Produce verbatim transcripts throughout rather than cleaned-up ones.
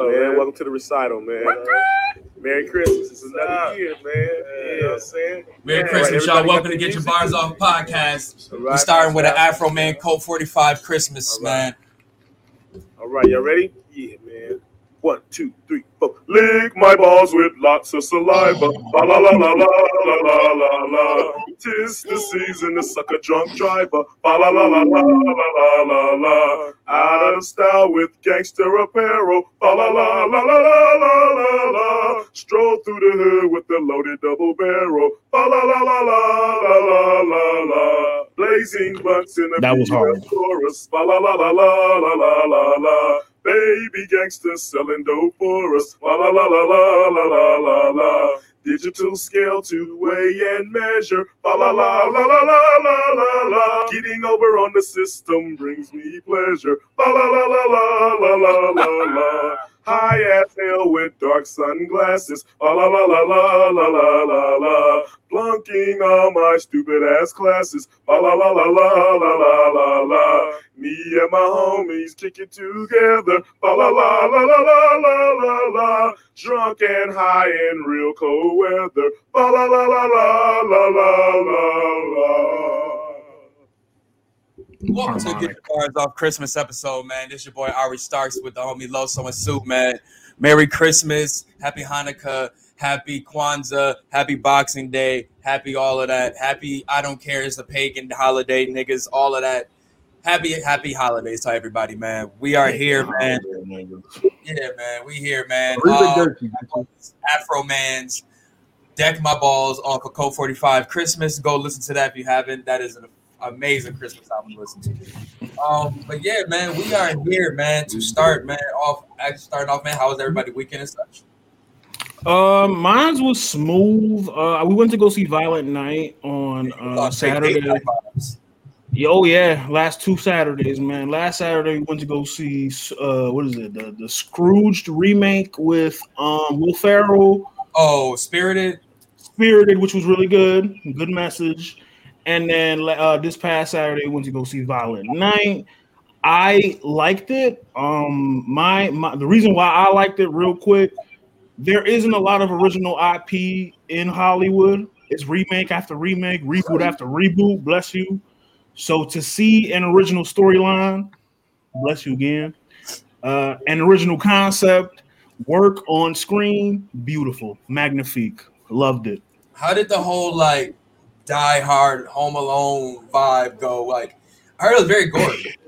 Man, man, welcome to the recital, man. Uh, Merry Christmas. This is another year, man. Yeah. You know what I'm saying? Merry man, Christmas, right, y'all. Welcome to Get Your Bars Off podcast. Right, we're starting with an Afro Man Colt forty-five Christmas, all right, man. All right, y'all ready? Yeah, man. One, two, three, four. Lick my balls with lots of saliva. La la la la la la la la la. Tis the season to suck a drunk driver. La la la la la la la la. Out of style with gangster apparel. La la la la la la la la. Stroll through the hood with the loaded double barrel. La la la la la la la la. Blazing blunts in the beach chorus. La la la la la la la la. Baby gangsters selling dope for us. La la la la la la la la la. Digital scale to weigh and measure. La la la la la la la la la. Getting over on the system brings me pleasure. La la la la la la la la la. High as hell with dark sunglasses. La la la la la la la la la. Plunking all my stupid ass classes. La la la la la la la la la. Me and my homies kick it together. La la la la la la la la la. Drunk and high in real cold weather. La la la la la la la la la. Welcome to Get Your Bars Off Christmas episode, man. This your boy Ari Starks with the homie Loso and Sue, man. Merry Christmas, Happy Hanukkah, Happy Kwanzaa, Happy Boxing Day, Happy all of that, Happy I don't care is the pagan holiday, niggas, all of that. Happy Happy holidays to everybody, man. We are here, man. Yeah, man, we here, man. Um, Afro Man's Deck My Balls off of Code forty-five Christmas. Go listen to that if you haven't. That is an amazing Christmas album to listen to. Um, but yeah, man, we are here, man, to start, man, off. Actually, starting off, man, how was everybody's weekend and such? Um, mine was smooth. Uh, we went to go see Violent Night on uh, Saturday. Oh yeah, last two Saturdays, man. Last Saturday we went to go see uh, what is it? The the Scrooged remake with um Will Ferrell. Oh, Spirited. Spirited, which was really good. Good message. And then uh, this past Saturday, we went to go see Violent Night. I liked it. Um, my, my the reason why I liked it, real quick, there isn't a lot of original I P in Hollywood. It's remake after remake, reboot after reboot. Bless you. So to see an original storyline, bless you again, uh, an original concept, work on screen, beautiful, magnifique. Loved it. How did the whole like Die Hard, Home Alone vibe go? Like, I heard it was very gory.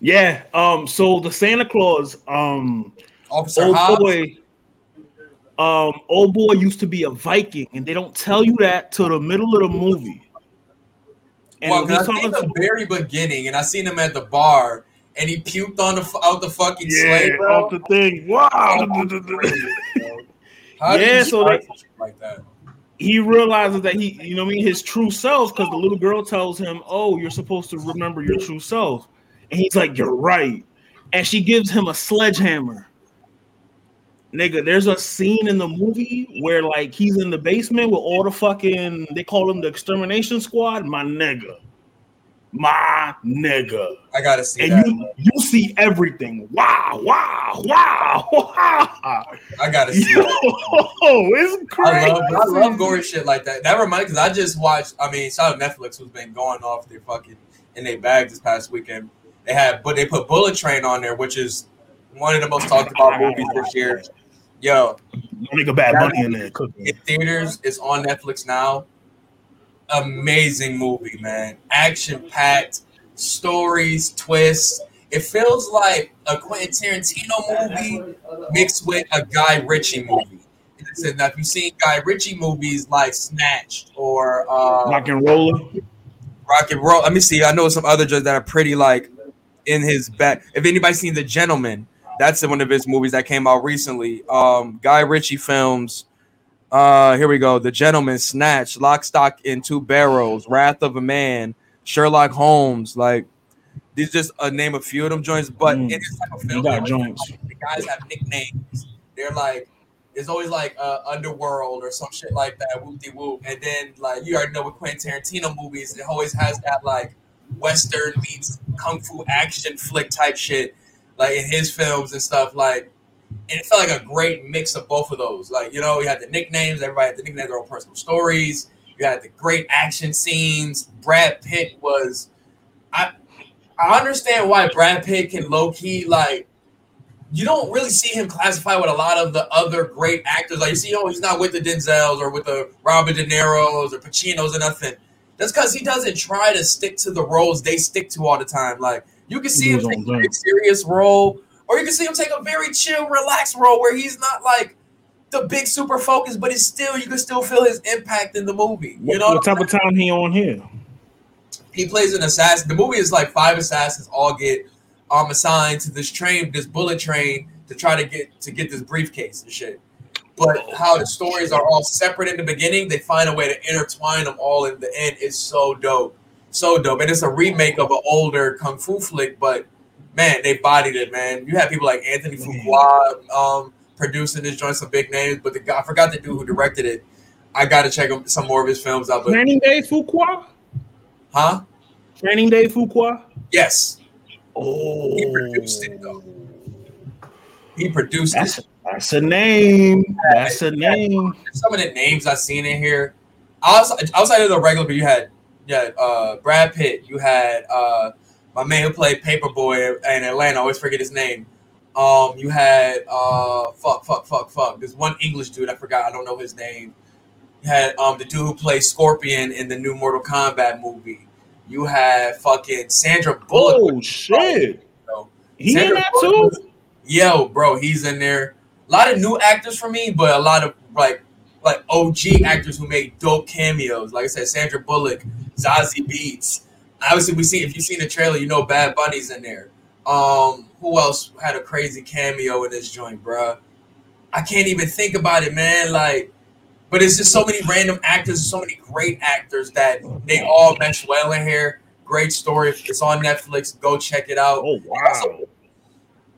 Yeah. Um. So the Santa Claus, um, Officer old Hobbs. boy, um, old boy used to be a Viking, and they don't tell you that till the middle of the movie. And well, I seen the very beginning, and I seen him at the bar, and he puked on the out the fucking yeah, sleigh, bro. Off the thing. Wow. How yeah. So they, like that. He realizes that he, you know what I mean, his true self, because the little girl tells him, oh, you're supposed to remember your true self. And he's like, you're right. And she gives him a sledgehammer. Nigga, there's a scene in the movie where, like, he's in the basement with all the fucking, they call him the extermination squad. My nigga. My nigga. I got to see and that. And you, you see everything. Wow, wow, wow, wow. I got to see Yo, that. Oh, it's crazy. I love, I love gory shit like that. That reminds me, because I just watched, I mean, shout out Netflix, who's been going off their fucking, in their bag this past weekend. They had, but they put Bullet Train on there, which is one of the most talked about movies this year. Yo. Make a bad money in there. Cooking. In theaters, it's on Netflix now. Amazing movie, man. Action-packed, stories, twists. It feels like a Quentin Tarantino movie mixed with a Guy Ritchie movie. Now, if you've seen Guy Ritchie movies like Snatched or uh, Rock and Roller, Rock and Roll. Let me see. I know some other judges that are pretty like in his back. If anybody's seen The Gentleman, that's one of his movies that came out recently. Um, Guy Ritchie films. Uh, here we go. The Gentleman, Snatch, Lock, Stock, and Two Barrels, Wrath of a Man, Sherlock Holmes. Like, these just a uh, name a few of them joints. But mm. in this type of film, like, like, the guys have nicknames. They're like, it's always like uh, Underworld or some shit like that. Whoop de whoop. And then, like, you already know with Quentin Tarantino movies, it always has that like Western meets kung fu action flick type shit. Like in his films and stuff, like. And it felt like a great mix of both of those. Like, you know, you had the nicknames. Everybody had the nicknames, their own personal stories. You had the great action scenes. Brad Pitt was... I I understand why Brad Pitt can low-key, like... You don't really see him classified with a lot of the other great actors. Like, you see, oh, he's not with the Denzels or with the Robert De Niro's or Pacinos or nothing. That's because he doesn't try to stick to the roles they stick to all the time. Like, you can see him take a very serious role, or you can see him take a very chill, relaxed role where he's not like the big super focus, but it's still, you can still feel his impact in the movie. You know what type of time he on here? He plays an assassin. The movie is like five assassins all get um assigned to this train, this bullet train, to try to get to get this briefcase and shit. But how the stories are all separate in the beginning, they find a way to intertwine them all in the end. It's so dope. So dope. And it's a remake of an older Kung Fu flick, but man, they bodied it, man. You had people like Anthony Fuqua um, producing this joint, some big names, but the guy, I forgot the dude who directed it. I got to check him, some more of his films out. But Training Day Fuqua? Huh? Training Day Fuqua? Yes. Oh. He produced it, though. He produced That's- it. That's a name. That's a name. Some of the names I've seen in here, outside, outside of the regular, but you had, you had uh, Brad Pitt. You had uh, my man who played Paperboy in Atlanta. I always forget his name. Um, you had uh, fuck, fuck, fuck, fuck. There's one English dude I forgot. I don't know his name. You had um, the dude who played Scorpion in the new Mortal Kombat movie. You had fucking Sandra Bullock. Oh shit! He Sandra in that Bullock too? Was, yo, bro, he's in there. A lot of new actors for me, but a lot of like like O G actors who make dope cameos. Like I said, Sandra Bullock, Zazie Beetz. Obviously, we see if you've seen the trailer, you know Bad Bunny's in there. Um, who else had a crazy cameo in this joint, bruh? I can't even think about it, man. Like, but it's just so many random actors, so many great actors that they all mesh well in here. Great story. It's on Netflix. Go check it out. Oh wow.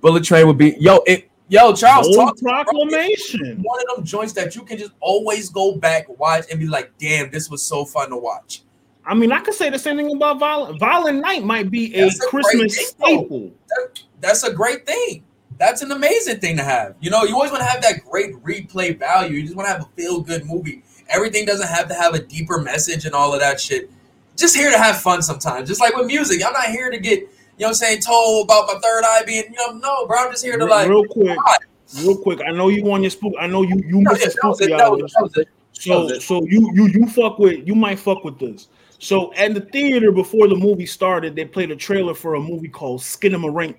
Bullet Train would be yo it. Yo, Charles, talk Proclamation. One of them joints that you can just always go back, watch, and be like, damn, this was so fun to watch. I mean, I could say the same thing about Violent. Violent Night might be a, a Christmas staple. That, that's a great thing. That's an amazing thing to have. You know, you always want to have that great replay value. You just want to have a feel-good movie. Everything doesn't have to have a deeper message and all of that shit. Just here to have fun sometimes. Just like with music. I'm not here to get... You know what I'm saying? Told about my third eye being, you know, no, bro. I'm just here to like real quick, God. real quick. I know you on your spook. I know you you no, miss yeah, spook, y'all. It, so it, so, it. so you you you fuck with you might fuck with this. So at the theater before the movie started, they played a trailer for a movie called Skinamarink.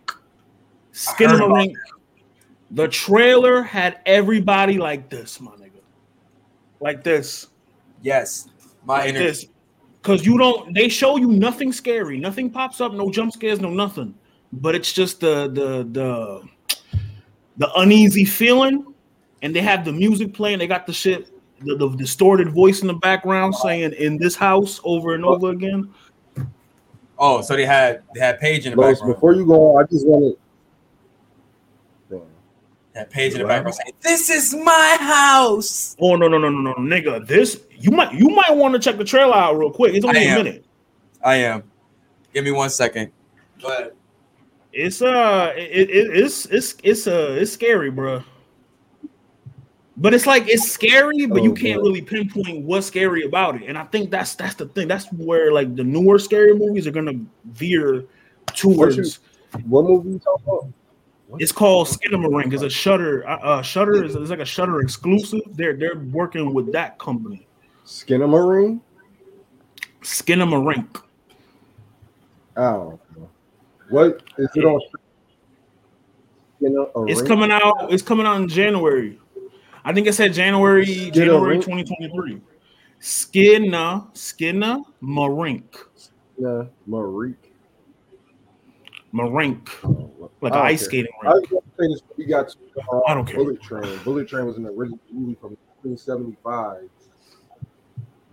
Skinamarink. The trailer had everybody like this, my nigga, like this. Yes, my like energy. This. Because you don't, they show you nothing scary, nothing pops up, no jump scares, no nothing. But it's just the the the the uneasy feeling, and they have the music playing. They got the shit, the, the distorted voice in the background saying "in this house" over and over again. Oh, so they had they had Paige in the Los, background. Before you go on, I just want to that Paige in the background saying, "This is my house." Oh no no no no no nigga, this. You might you might want to check the trailer out real quick. It's only a minute. I am. Give me one second. But it's uh it, it it's it's it's uh it's scary, bro. But it's like it's scary, but oh, you can't bro. really pinpoint what's scary about it. And I think that's that's the thing. That's where like the newer scary movies are gonna veer towards. What, you, what movie you talking about? What? It's called Skinamarink. It's a Shutter. Uh, Shutter is it's like a Shutter exclusive. They're they're working with that company. Skinamarink? Skinamarink. Oh. What is it on? Skinamarink? It's coming out. It's coming out in January. I think it said January Skinamarink? January twenty twenty-three. Skina Skinamarink. Skinamarink. Marink. Like an ice care. skating rink. I, we got to, uh, I don't care. Bullet Train. Bullet Train was an original movie from nineteen seventy-five.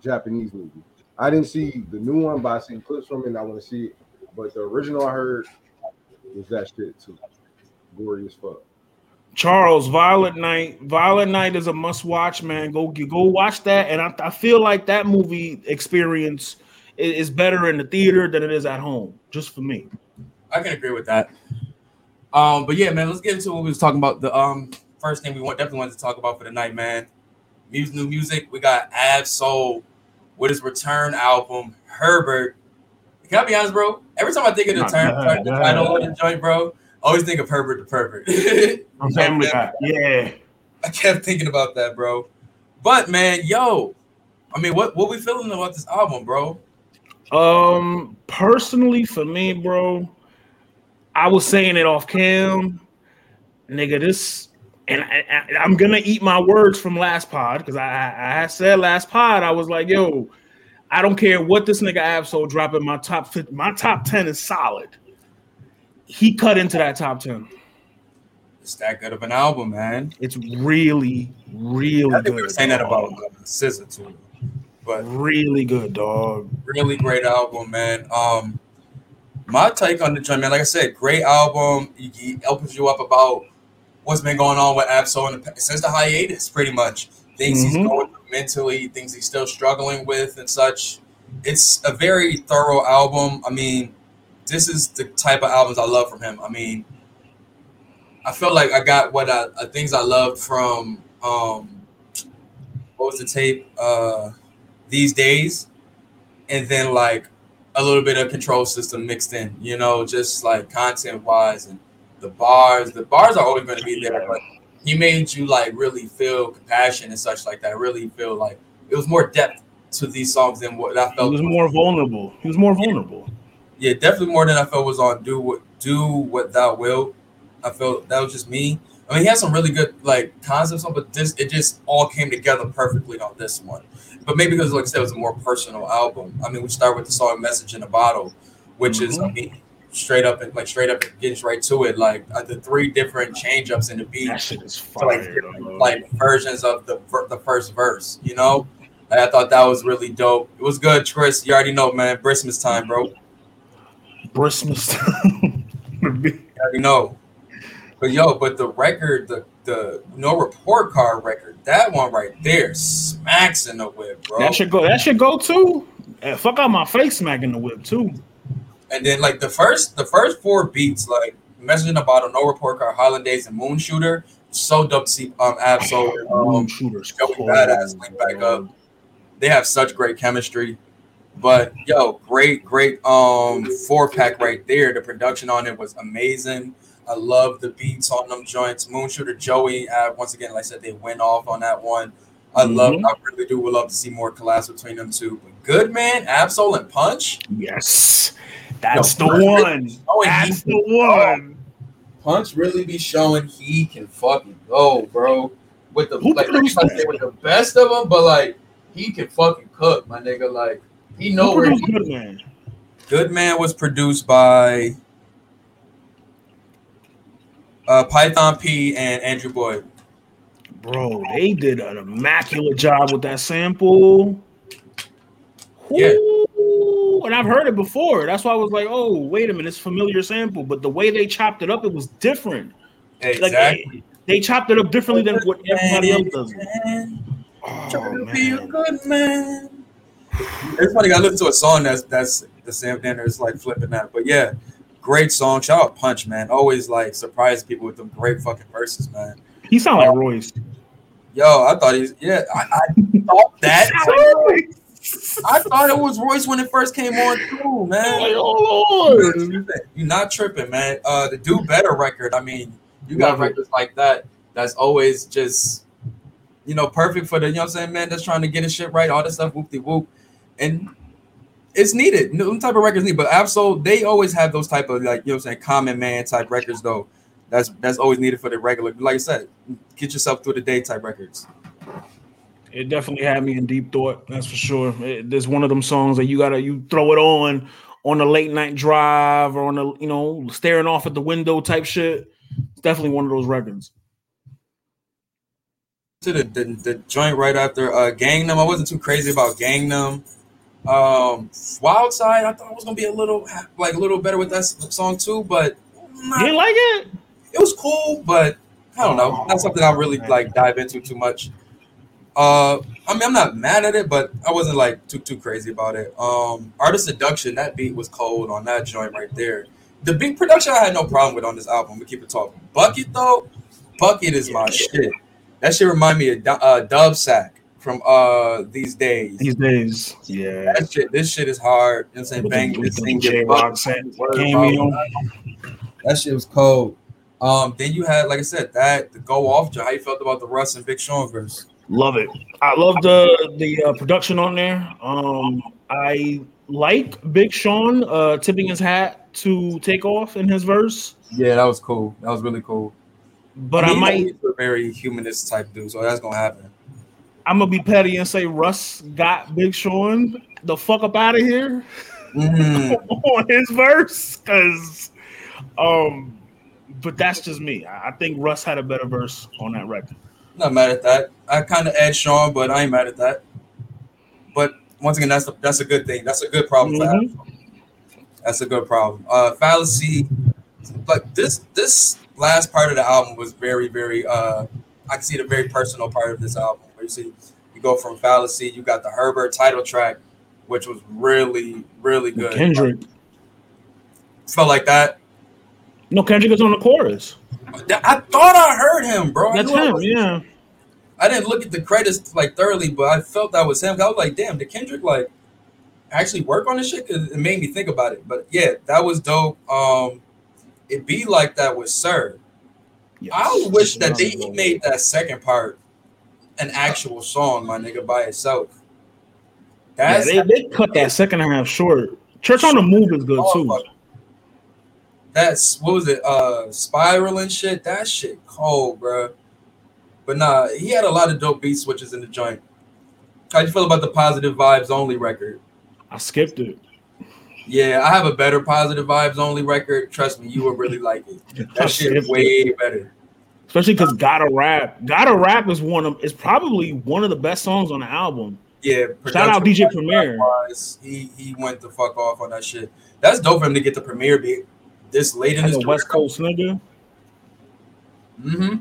Japanese movie. I didn't see the new one, but I seen clips from it and I want to see it. But the original I heard was that shit too. Gory as fuck. Charles, Violent Night. Violent Night is a must-watch, man. Go go watch that. And I, I feel like that movie experience is better in the theater than it is at home, just for me. I can agree with that. Um, but yeah, man, let's get into what we was talking about. The um first thing we want definitely wanted to talk about for the night, man. Music, new music. We got Ab-Soul with his return album, Herbert. Can I be honest, bro? Every time I think of the term, nah, nah, the title nah, nah. of the joint, bro, I always think of Herbert the Pervert. I'm family guy. Yeah. I kept thinking about that, bro. But man, yo, I mean, what what we feeling about this album, bro? Um, personally, for me, bro, I was saying it off cam, nigga. This, and I, I, I'm gonna eat my words from last pod because I, I said last pod I was like, yo, I don't care what this nigga Ab-Soul dropping. My top fifty, my top ten is solid. He cut into that top ten. It's that good of an album, man. It's really, really good. I think good, we were saying dog. that about S Z A too. But really good, dog. Really great album, man. Um, my take on the joint, man, like I said, great album. He opens you up about what's been going on with Ab-Soul in the, since the hiatus, pretty much. Things mm-hmm. he's going through mentally, things he's still struggling with and such. It's a very thorough album. I mean, this is the type of albums I love from him. I mean, I felt like I got what I uh, things I loved from um, what was the tape uh, These Days, and then like a little bit of Control System mixed in, you know, just like content wise and the bars. The bars are always going to be there, but he made you like really feel compassion and such like that. Really feel like it was more depth to these songs than what I felt. He was more vulnerable. He was more vulnerable. Yeah, yeah, definitely more than I felt was on Do What Do What Thou Wilt. I felt that was just me. I mean, he had some really good like concepts on, but this it just all came together perfectly on this one. But maybe because, like I said, it was a more personal album. I mean, we start with the song "Message in a Bottle," which mm-hmm. is, I mean, straight up and like straight up gets right to it. Like uh, the three different change ups in the beat, that shit is fire, so, like, like versions of the the first verse. You know, like, I thought that was really dope. It was good, Chris. You already know, man. Christmas time, bro. Christmas time. You already know. But yo, but the record, the the No Report Card record, that one right there smacks in the whip, bro. That should go. That should go too. Yeah, fuck out my face, smacking the whip too. And then like the first, the first four beats, like Message in a Bottle, No Report Card, Holidays, and Moon Shooter. So dope to see um Ab-Soul um Shooters, badass link back up. They have such great chemistry. But yo, great, great um four pack right there. The production on it was amazing. I love the beats on them joints. Moonshooter Joey, uh, once again, like I said, they went off on that one. I mm-hmm. love, I really do would love to see more collabs between them two. But good, man, Ab-Soul and Punch. Yes, that's yo, the Punch one. Really that's the one. Punch really be showing he can fucking go, bro. With the like, like with the best of them, but like he can fucking cook, my nigga. Like he know where he good man. Good Man was produced by Uh, Python P and Andrew Boyd. Bro, they did an immaculate job with that sample. Yeah. Ooh, and I've heard it before. That's why I was like, oh, wait a minute, it's a familiar sample. But the way they chopped it up, it was different. Exactly. Like, they, they chopped it up differently than what everybody else does. Oh, trying to be a good man. It's funny, I listened to a song that's that's the same thing. It's like flipping that. But yeah. Great song. Shout out Punch, man. Always like surprise people with them great fucking verses, man. He sound like Royce. Yo, I thought he's yeah. I, I thought that. I thought it was Royce when it first came on too, man. Like, oh Lord, you're not tripping, you're not tripping man. Uh, the Do Better record. I mean, you got records like that. That's always just, you know, perfect for the, you know what I'm saying, man. That's trying to get his shit right. All this stuff, whoop de whoop, and. It's needed. No type of records need, but Ab-Soul, they always have those type of like you know what I'm saying, common man type records though. That's that's always needed for the regular. Like I said, get yourself through the day type records. It definitely had me in deep thought. That's for sure. It, there's one of them songs that you gotta you throw it on on a late night drive or on a you know staring off at the window type shit. It's definitely one of those records. To the the, the joint right after uh, Gangnam. I wasn't too crazy about Gangnam. Um, Wild Side, I thought it was gonna be a little like a little better with that song too, but not, you didn't like it. It was cool, but I don't know. Not something I really like dive into too much. Uh, I mean, I'm not mad at it, but I wasn't like too too crazy about it. Um, Art of Seduction, that beat was cold on that joint right there. the big production I had no problem with on this album. We keep it talking. Bucket though, Bucket is my shit. That shit remind me of uh, Dub Sack from uh These Days. These Days, yeah. That shit, this shit is hard. You know what I'm saying? Bang this thing. That shit was cold. Um, then you had, like I said, that the go off. How you felt about the Russ and Big Sean verse? Love it. I love the the uh, production on there. Um, I like Big Sean uh, tipping his hat to Take Off in his verse. Yeah, that was cool. That was really cool. But I, mean, I might he's a very humanist type dude, so that's gonna happen. I'm gonna be petty and say Russ got Big Sean the fuck up out of here mm. on his verse, cause um, but that's just me. I think Russ had a better verse on that record. Not mad at that. I kind of add Sean, but I ain't mad at that. But once again, that's a, that's a good thing. That's a good problem. Mm-hmm. For that's a good problem. Uh, fallacy, like this this last part of the album was very very. Uh, I can see the very personal part of this album. Where you see, you go from fallacy. You got the Herbert title track, which was really really good. Kendrick felt like that. No, Kendrick was on the chorus. I thought I heard him, bro. That's I him, I yeah. I didn't look at the credits like thoroughly, but I felt that was him. I was like, damn, did Kendrick like actually work on this shit? Because it made me think about it. But yeah, that was dope. Um, it be like that with Sir. Yes. I wish that they he made that second part an actual song, my nigga, by itself. That's yeah, they, they cut that second half short. Church on the Move is good too. That's what was it? Uh, spiraling shit. That shit cold, bro. But nah, he had a lot of dope beat switches in the joint. How you feel about the Positive Vibes Only record? I skipped it. Yeah, I have a better Positive Vibes Only record. Trust me, you would really like it. That shit is way better. Especially because Gotta Rap. Gotta Rap is one of is probably one of the best songs on the album. Yeah, shout out D J Premier. He he went the fuck off on that shit. That's dope for him to get the Premier beat. This late in his West Coast nigga. Mm-hmm.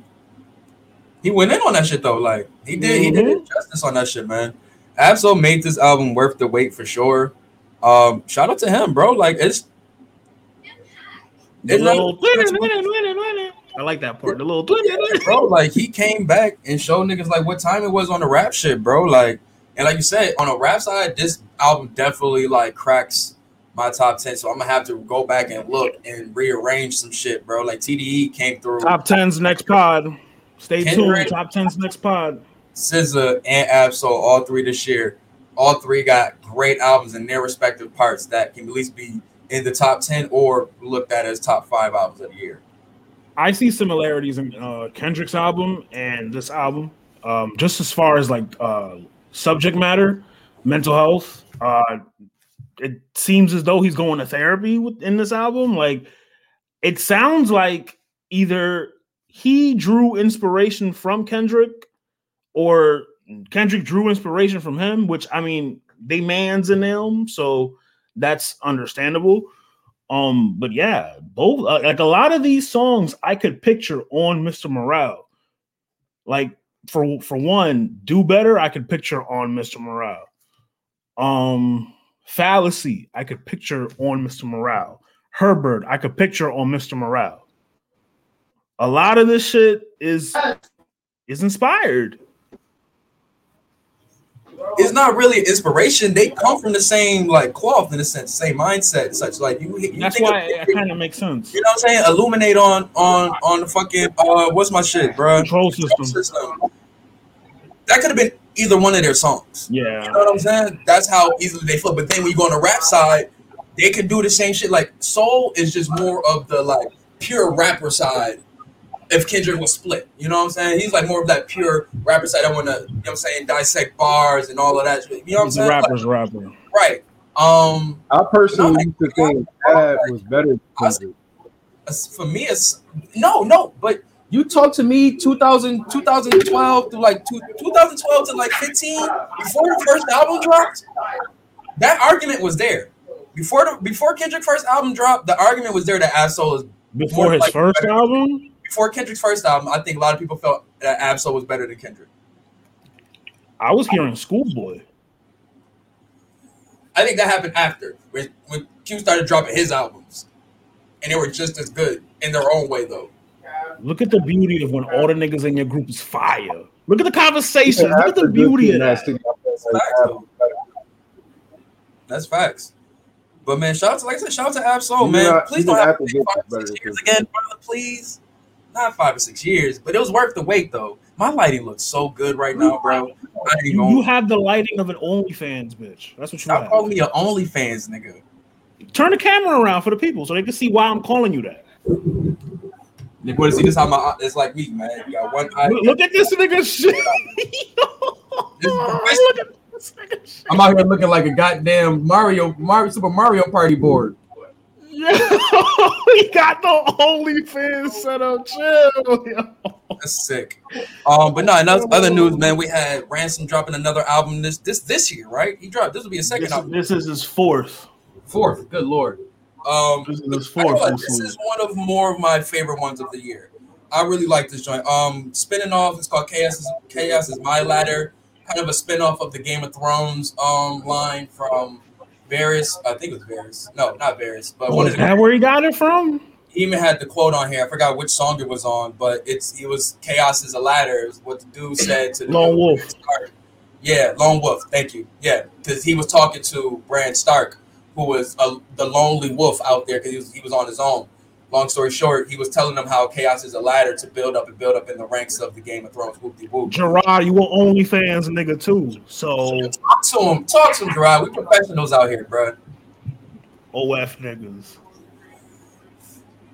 He went in on that shit though. Like he did, mm-hmm. he did it justice on that shit, man. Ab-Soul made this album worth the wait for sure. Um, shout out to him, bro. Like it's, it's little, like, I like that part. The little yeah, bro, like he came back and showed niggas like what time it was on the rap shit, bro. Like, and like you said, on the rap side, this album definitely like cracks my top ten, so I'm gonna have to go back and look and rearrange some shit, bro. Like T D E came through. Top tens next pod. Stay Kendrick, tuned. Top tens next pod. S Z A and Ab-Soul, all three this year. All three got great albums in their respective parts that can at least be in the top ten or looked at as top five albums of the year. I see similarities in uh, Kendrick's album and this album, um, just as far as like uh, subject matter, mental health. Uh, It seems as though he's going to therapy in this album. Like, it sounds like either he drew inspiration from Kendrick or Kendrick drew inspiration from him, which, I mean, they mans in them, so that's understandable. Um, But yeah, both uh, like a lot of these songs I could picture on Mister Morale. Like, for, for one, Do Better, I could picture on Mister Morale. Um... Fallacy, I could picture on Mister Morale. Herbert, I could picture on Mister Morale. A lot of this shit is is inspired. It's not really inspiration. They come from the same like cloth in a sense, same mindset and such. Like you, you that's think why of, it kind of makes sense. You know what I'm saying? Illuminate on on on the fucking uh, what's my shit, bro? Control System. Control system. That could have been either one of their songs. Yeah. You know what I'm saying? That's how easily they flip. But then when you go on the rap side, they could do the same shit. Like, soul is just more of the, like, pure rapper side if Kendrick was split. You know what I'm saying? He's, like, more of that pure rapper side. I want to, you know what I'm saying, dissect bars and all of that. You know what I'm saying? Rapper's like, rapper. Right. Um, I personally used to think Ab was better than Kendrick. For me, it's... No, no, but... You talk to me two thousand, twenty twelve to like two, twenty twelve to like fifteen before the first album dropped. That argument was there before the before Kendrick's first album dropped. The argument was there that Ab-Soul is before his like first better. album. Before Kendrick's first album, I think a lot of people felt that Ab-Soul was better than Kendrick. I was hearing Schoolboy. I think that happened after when, when Q started dropping his albums. and they were just as good in their own way, though. Look at the beauty of when all the niggas in your group is fire. Look at the conversation. Yeah, look at the beauty of that. That's facts, That's facts. But man, shout out to, like I said, shout out to Ab-Soul, man. Not, please don't have to wait five or six years again, brother, please. Not five or six years, but it was worth the wait, though. My lighting looks so good right now, bro. I ain't you on. Have the lighting of an OnlyFans, bitch. That's what you have. I call me an OnlyFans, nigga. Turn the camera around for the people so they can see why I'm calling you that. They want to see this how my it's like me, man. You got one eye. Look at this nigga shit. This Look at this nigga shit. I'm out here looking like a goddamn Mario, Mario Super Mario Party board. Yo, he got the OnlyFans set up. Chill. Yo. That's sick. Um, but no, and that's other news, man. We had Ransom dropping another album this this this year, right? He dropped. This will be a second this, album. This is his fourth. Fourth. Good lord. Um, this is, fourth, like this is one of more of my favorite ones of the year. I really like this joint. Um, spinning off, it's called Chaos is, Chaos is My Ladder, kind of a spin-off of the Game of Thrones um line from Varys. I think it was Varys. No, not Varys, but oh, one is that where he got it from? He even had the quote on here. I forgot which song it was on, but it's it was Chaos is a Ladder, is what the dude said to the Lone Wolf. Stark. Yeah, Lone Wolf, thank you. Yeah, because he was talking to Bran Stark, who was a, the lonely wolf out there because he was, he was on his own. Long story short, he was telling them how chaos is a ladder to build up and build up in the ranks of the Game of Thrones. Whoop-de-whoop. Gerard, you were OnlyFans nigga too. So talk to him. Talk to him, Gerard. We professionals out here, bro. O F niggas.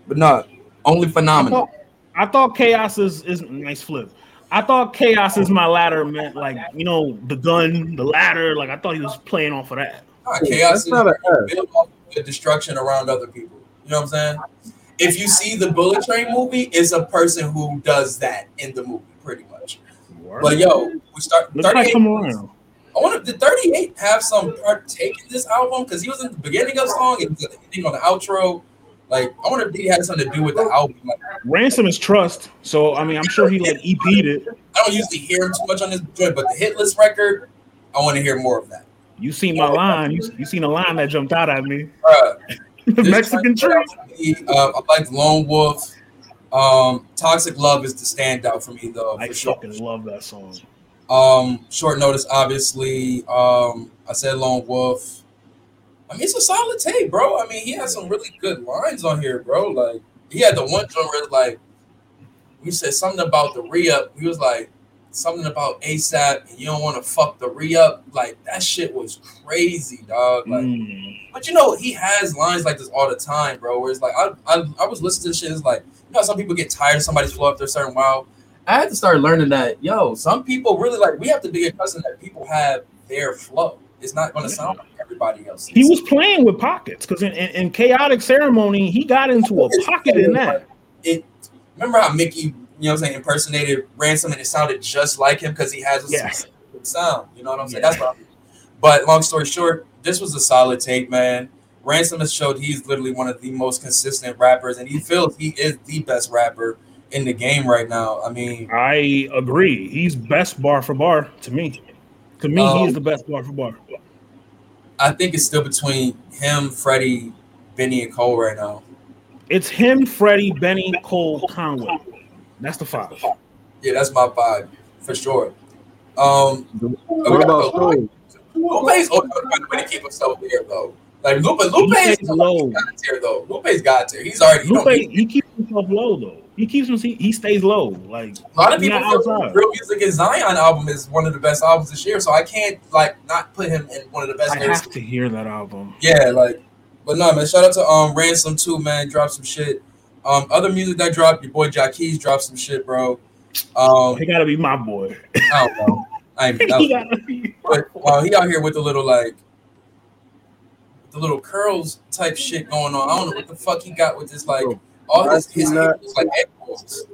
But no, only phenomenal. I thought, I thought chaos is, is nice flip. I thought chaos is my ladder meant like, you know, the gun, the ladder. Like I thought he was playing off of that. Nah, chaos is built off the destruction around other people. You know what I'm saying? If you see the Bullet Train movie, it's a person who does that in the movie, pretty much. Word. But yo, we start. Looks like come around. I wonder if the thirty-eight have some partake in this album because he was in the beginning of the song and the ending on the outro. Like, I wonder if he had something to do with the album. Like, Ransom is trust, so I mean, I'm sure he like E P'd it. I don't usually hear him too much on this joint, but the Hitless record, I want to hear more of that. You seen my line. You, you seen a line that jumped out at me. Uh, the Mexican tree. Me, uh, I like Lone Wolf. Um, Toxic Love is the standout for me, though. For I sure. fucking love that song. Um, Short Notice, obviously. Um, I said Lone Wolf. I mean, it's a solid tape, bro. I mean, he has some really good lines on here, bro. Like, he had the one joint where, like, we said something about the re-up. He was like, something about ASAP and you don't want to fuck the re-up. Like, that shit was crazy, dog. Like, mm. But you know, he has lines like this all the time, bro, where it's like, I I, I was listening to shit, it's like, you know, some people get tired of somebody's flow after a certain while. I had to start learning that, yo, some people really, like, we have to be accustomed that people have their flow. It's not going to sound like everybody else. He was playing with pockets, because in, in, in Chaotic Ceremony, he got into a pocket in that. It, remember how Mickey... You know what I'm saying? Impersonated Ransom, and it sounded just like him because he has a yes. sound. You know what I'm saying? Yeah. That's what I'm. But long story short, this was a solid tape, man. Ransom has showed he's literally one of the most consistent rappers, and he feels he is the best rapper in the game right now. I mean, I agree. He's best bar for bar to me. To me, um, he's the best bar for bar. I think it's still between him, Freddie, Benny, and Cole right now. It's him, Freddie, Benny, Cole, Conway. That's the five. Yeah, that's my five for sure. Um, what about Lupe? Lupe's always trying to keep himself here though. Like Lupe, Lupe's low. God's here though. Lupe's God's here. He's already. Lupe, he, he keeps himself low though. He keeps him. He stays low. Like a lot of people feel Real Music and Zion album is one of the best albums this year. So I can't like not put him in one of the best. I have to hear that album. Yeah, like, but no man. Shout out to um Ransom too, man. Drop some shit. Um, other music that dropped, your boy Jackie's dropped some shit, bro. Um, he gotta be my boy. I don't know. I ain't, he gotta be. But uh, he out here with the little like, the little curls type shit going on. I don't know what the fuck he got with this like all this his was like echoes.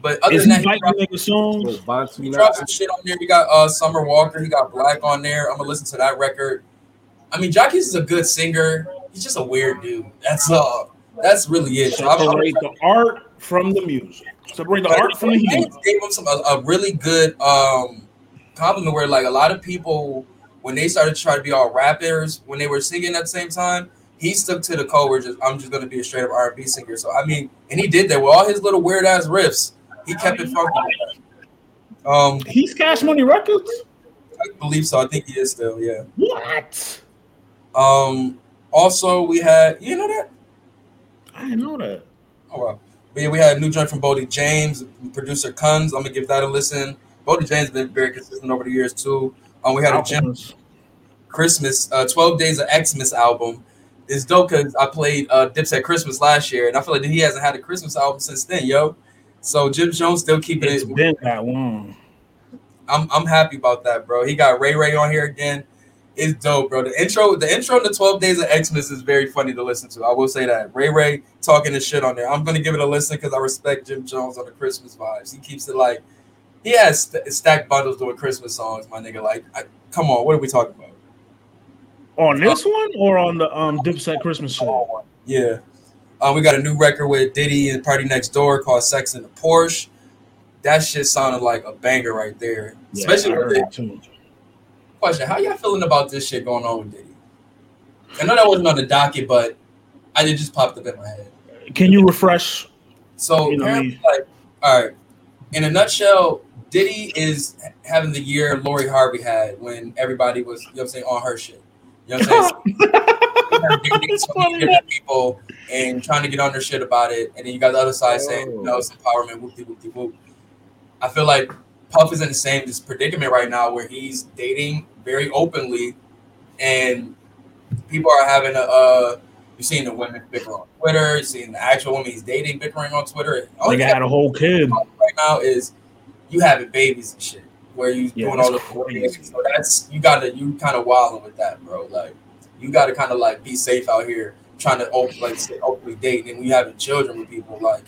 But other Is than that, he dropped, like songs? He dropped some shit on there. He got uh, Summer Walker. He got Black on there. I'm gonna listen to that record. I mean, Jackie's is a good singer. He's just a weird dude. That's all. Uh, that's really it. So separate the art from the music. Separate the art from the music. Gave him some a, a really good um, compliment where like a lot of people when they started to try to be all rappers when they were singing at the same time, he stuck to the code where just, I'm just going to be a straight up R and B singer. So, I mean, and he did that with all his little weird ass riffs. He kept it funky. Um, He's Cash Money Records? I believe so. I think he is still, yeah. What? Um. Also, we had, you know that? I didn't know that. Oh, wow. But yeah, we had a new joint from Bodie James, producer Kunz. I'm going to give that a listen. Bodie James has been very consistent over the years, too. Um, we had a Jim Christmas, uh, twelve Days of Xmas album. It's dope because I played uh, Dipset Christmas last year, and I feel like he hasn't had a Christmas album since then, yo. So Jim Jones still keeping it. It's been that long. I'm I'm happy about that, bro. He got Ray Ray on here again. It's dope, bro. The intro, the intro to twelve Days of Xmas is very funny to listen to. I will say that. Ray Ray talking his shit on there. I'm gonna give it a listen because I respect Jim Jones on the Christmas vibes. He keeps it like he has st- stacked bundles doing Christmas songs, my nigga. Like, I, come on, what are we talking about? On this one or on the um, Dipset Christmas song? Yeah. Uh, we got a new record with Diddy and Party Next Door called Sex in the Porsche. That shit sounded like a banger right there. Yeah, especially with it. Too. Question, how y'all feeling about this shit going on with Diddy? I know that wasn't on the docket, but I it just popped up in my head. Can you refresh? So, you know, apparently, like, all right. In a nutshell, Diddy is having the year Lori Harvey had when everybody was, you know what I'm saying, on her shit. You know what I'm saying? So, so different people and trying to get on their shit about it. And then you got the other side oh. saying, no, it's empowerment, whoop-de-whoop-de-whoop. I feel like Puff is in the same predicament right now where he's dating very openly and people are having a, uh, you're seeing the women bicker on Twitter, you're seeing the actual woman he's dating bickering on Twitter. All like I had a whole kid. Right now is you having babies and shit. Where you yeah, doing all the crazy. So that's you gotta you kind of wilding with that, bro. Like you gotta kind of like be safe out here trying to open, like stay openly dating and when you having children with people. Like,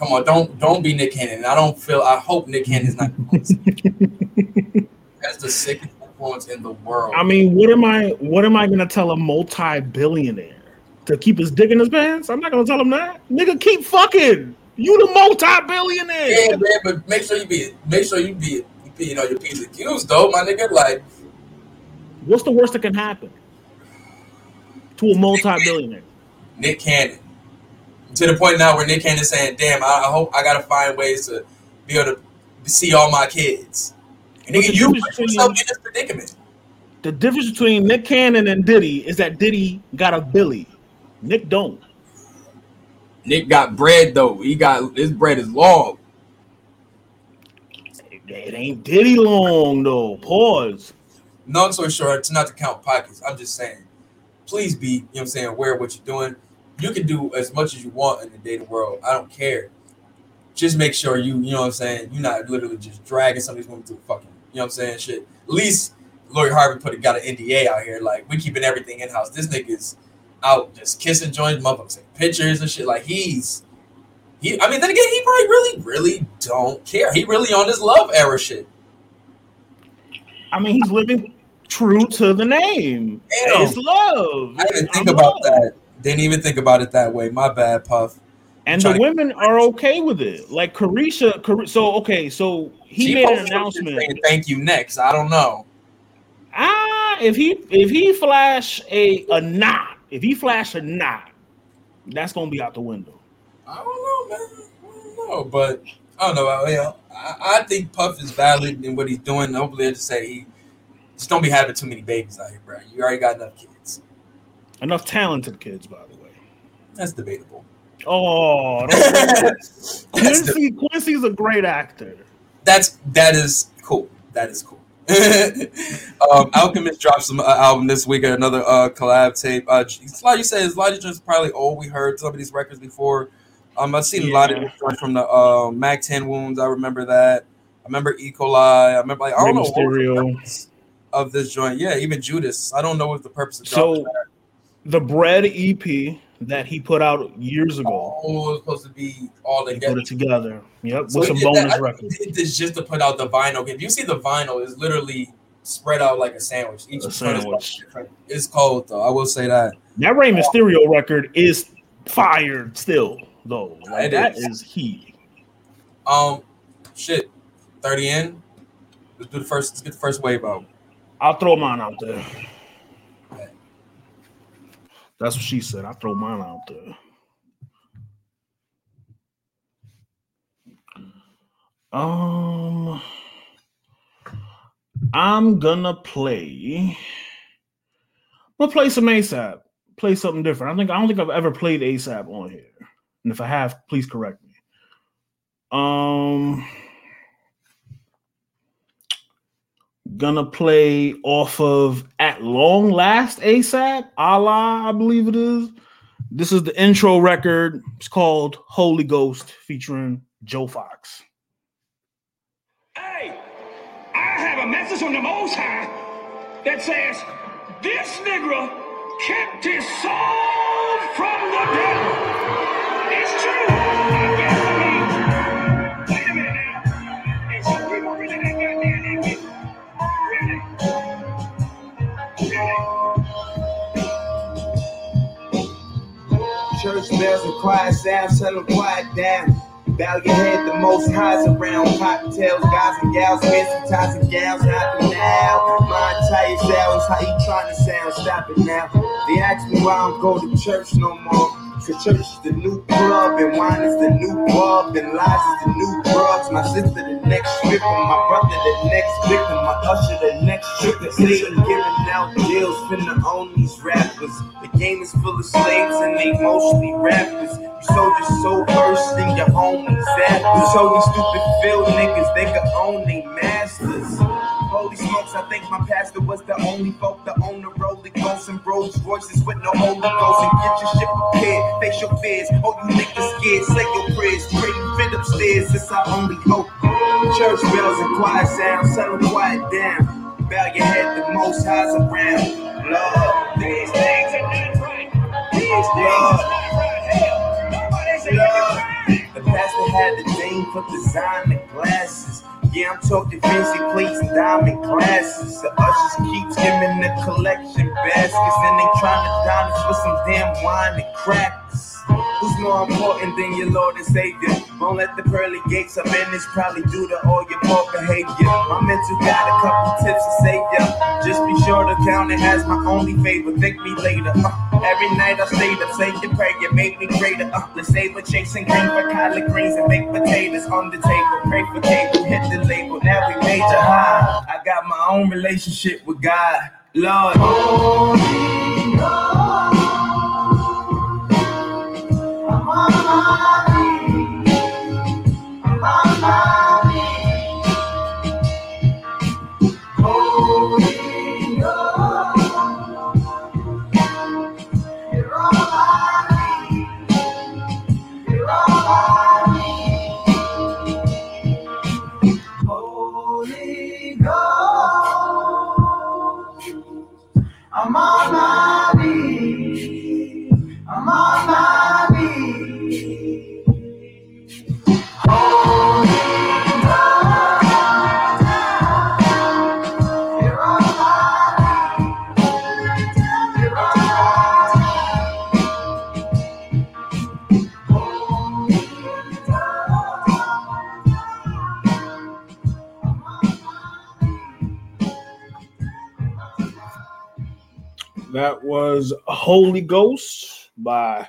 come on, don't don't be Nick Cannon. I don't feel. I hope Nick Cannon is not. That's the sickest influence in the world. I mean, what am I? What am I gonna tell a multi-billionaire to keep his dick in his pants? I'm not gonna tell him that. Nigga, keep fucking. You the multi-billionaire. Yeah, man, but make sure you be. Make sure you be. You know your P's and Q's, though, my nigga. Like, what's the worst that can happen to a multi-billionaire? Nick Cannon. To the point now where Nick Cannon's saying, "Damn, I, I hope I gotta find ways to be able to see all my kids." And nigga, you put yourself in this predicament. The difference between Nick Cannon and Diddy is that Diddy got a billy. Nick don't. Nick got bread though. He got his bread is long. It ain't Diddy long though. Pause. Long story short, it's not to count pockets. I'm just saying, please be, you know what I'm saying, aware of what you're doing. You can do as much as you want in the dating world. I don't care. Just make sure you, you know what I'm saying, you're not literally just dragging some of these women through fucking, you know what I'm saying, shit. At least Lori Harvey put a, got an N D A out here. Like, we keeping everything in-house. This nigga's out just kissing joints, motherfuckers taking pictures and shit. Like, he's... He, I mean, then again, he probably really, really don't care. He really on his love era shit. I mean, he's living true to the name. Damn. It's love. I didn't think I'm about love. That. Didn't even think about it that way. My bad, Puff. And the women are okay with it. Like, Carisha, Car- so, okay, so he she made an announcement. Saying, thank you, next. I don't know. Ah, if he if he flash a, a knot, if he flash a knot, that's going to be out the window. I don't know, man. I don't know, but I don't know. I, you know, I, I think Puff is valid in what he's doing. Hopefully, I just say he just don't be having too many babies out here, bro. You already got enough kids. Enough talented kids, by the way. That's debatable. Oh, that's Quincy, the, Quincy's a great actor. That's that is cool. That is cool. um, Alchemist dropped some uh, album this week, another uh, collab tape. Uh, like you said, it's lot of just probably old. We heard some of these records before. Um, I've seen yeah. a lot of different from the uh, Mac ten wounds. I remember that. I remember E. coli. I remember like I don't Mysterio. know what of this joint. Yeah, even Judas. I don't know what the purpose of so that. The Bread E P that he put out years ago. Oh, it was supposed to be all together. Put it together. Yep, so with some bonus that, records. It's just to put out the vinyl. If you see the vinyl, it's literally spread out like a sandwich. Each a sandwich. It's cold though. I will say that. That Rey Mysterio um, record is fired still. Though like, that is, is he. Um, shit, thirty in. Let's do the first. Let's get the first wave out. I'll throw mine out there. Okay. That's what she said. I throw mine out there. Um, I'm gonna play. I'm gonna play some ASAP. Play something different. I think I don't think I've ever played ASAP on here, and if I have, please correct me. Um, gonna play off of At Long Last ASAP, Allah, I believe it is. This is the intro record. It's called Holy Ghost featuring Joe Fox. Hey, I have a message from the Most High that says this nigger kept his soul from the devil. It's true. I guess I mean, wait a minute now. And some people really that goddamn that way. Really? Really? Church bells and choir sounds, tell them quiet down. Bow your head, the Most High's around. Cocktails, guys and gals, fancy ties and gals, not the now. My entire sound is how you trying to sound, stop it now. They ask me why I don't go to church no more. Cause church is the new club, and wine is the new pub, and lies is the new drugs. My sister the next victim, my brother the next victim, my usher the next tricker. Satan giving out deals, finna own these rappers. The game is full of slaves, and they mostly rappers. You soldiers so versed in your own disaster. So these stupid field niggas, they can own they masters. Holy smokes, I think my pastor was the only folk that owned the Rolling Ghost and Rolls Royces with no Holy Ghost. And get your shit prepared, face your fears. Oh, you niggas scared, say your prayers. Pray you fit upstairs, it's our only hope. Church bells and choir sounds, settle quiet down. Bow your head, the Most High's around. Love, these things are not right. These things Love. Are not right. Hell, nobody's in right. The pastor had the name for design and glasses. Yeah, I'm talking fancy plates and diamond glasses. The ushers keeps giving the collection baskets, and they trying to dine us with some damn wine and crackers. Who's more important than your Lord and Savior? Won't let the pearly gates of menace probably due to all your poor behavior. My mental got a couple tips to save ya. Just be sure to count it as my only favor. Thank me later. Uh, every night I stayed up, say your prayer, you made me greater. Uh, let's savor chasing green for collard greens and baked potatoes on the table. Pray for cable, hit the label. Now we major high. I got my own relationship with God, Lord. Holy Lord. That was Holy Ghost by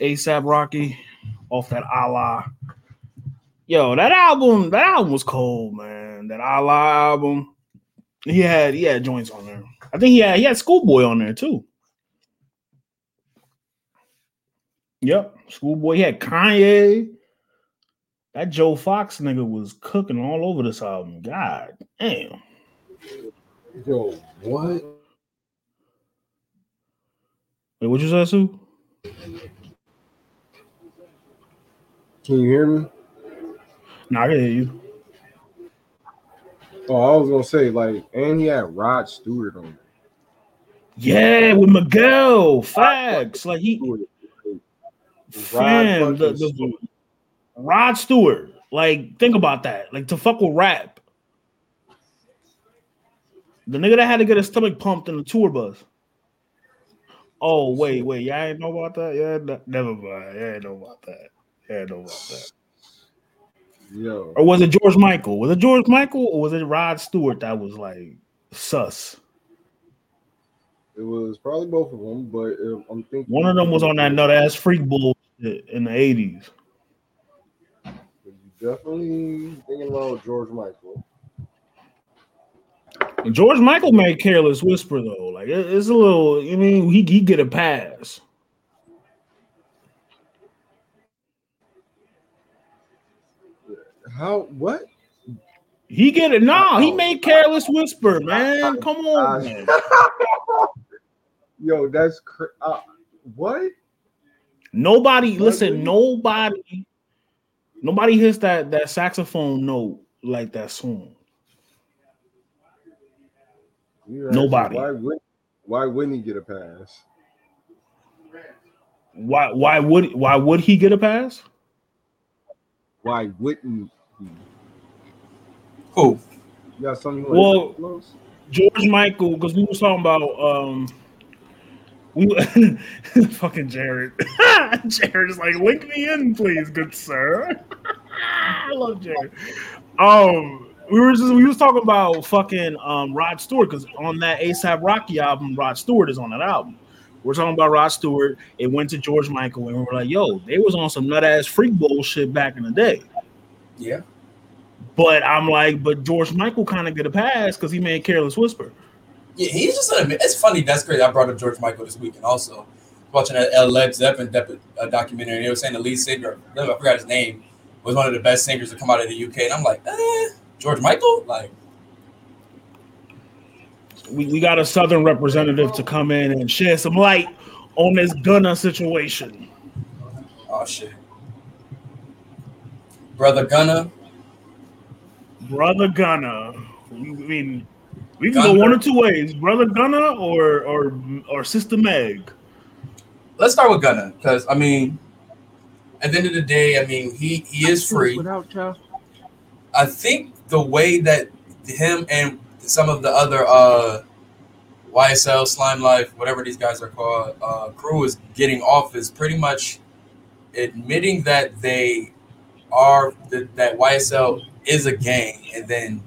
ASAP Rocky off that Allah. Yo, that album, that album was cold, man. That Allah album. He had he had joints on there. I think he had he had Schoolboy on there too. Yep, Schoolboy. He had Kanye. That Joe Fox nigga was cooking all over this album. God damn. Yo, what? Wait, what you say, Sue? Can you hear me? No, I can hear you. Oh, I was gonna say, like, and he had Rod Stewart on there. Yeah, with Miguel. Facts. Like he Rod, the, the, Stewart. Rod Stewart. Like, think about that. Like to fuck with rap. The nigga that had to get his stomach pumped in the tour bus. Oh, wait, wait. Y'all ain't know about that? Yeah, no, never mind. Y'all ain't know about that. Y'all ain't know about that. Yo. Or was it George Michael? Was it George Michael or was it Rod Stewart that was like sus? It It was probably both of them, but if I'm thinking one of them was on that nut ass freak bullshit in the eighties. Definitely thinking about George Michael. George Michael made Careless Whisper though. Like it, it's a little. I mean, he he get a pass. How? What? He get it? No, he made Careless Whisper, man. Come on, man. Yo, that's cr- uh, what? Nobody, what listen. Is- nobody, nobody hits that, that saxophone note like that song. You're nobody. Actually, why would? Why wouldn't he get a pass? Why? Why would? Why would he get a pass? Why wouldn't he? Who? You got something like well, close? George Michael, because we were talking about um, we fucking Jared. Jared's like, link me in, please, good sir. I love Jared. Um, we were just we was talking about fucking um Rod Stewart, because on that ASAP Rocky album, Rod Stewart is on that album. We're talking about Rod Stewart. It went to George Michael, and we were like, yo, they was on some nut-ass freak bullshit back in the day. Yeah. But I'm like, but George Michael kind of get a pass because he made Careless Whisper. Yeah, he's just – it's funny. That's great. I brought up George Michael this weekend also. Watching a Led Zeppelin documentary, and they were saying the lead singer, I forgot his name, was one of the best singers to come out of the U K. And I'm like, eh, George Michael? Like – We we got a Southern representative to come in and shed some light on this Gunna situation. Oh shit, brother Gunna, brother Gunna. I mean, we can Gunna. Go one of two ways, brother Gunna or or or sister Meg. Let's start with Gunna, because I mean, at the end of the day, I mean he he is free. Without y'all. I think the way that him and some of the other uh, Y S L, Slime Life, whatever these guys are called, uh, crew is getting off is pretty much admitting that they are, that, that Y S L is a gang, and then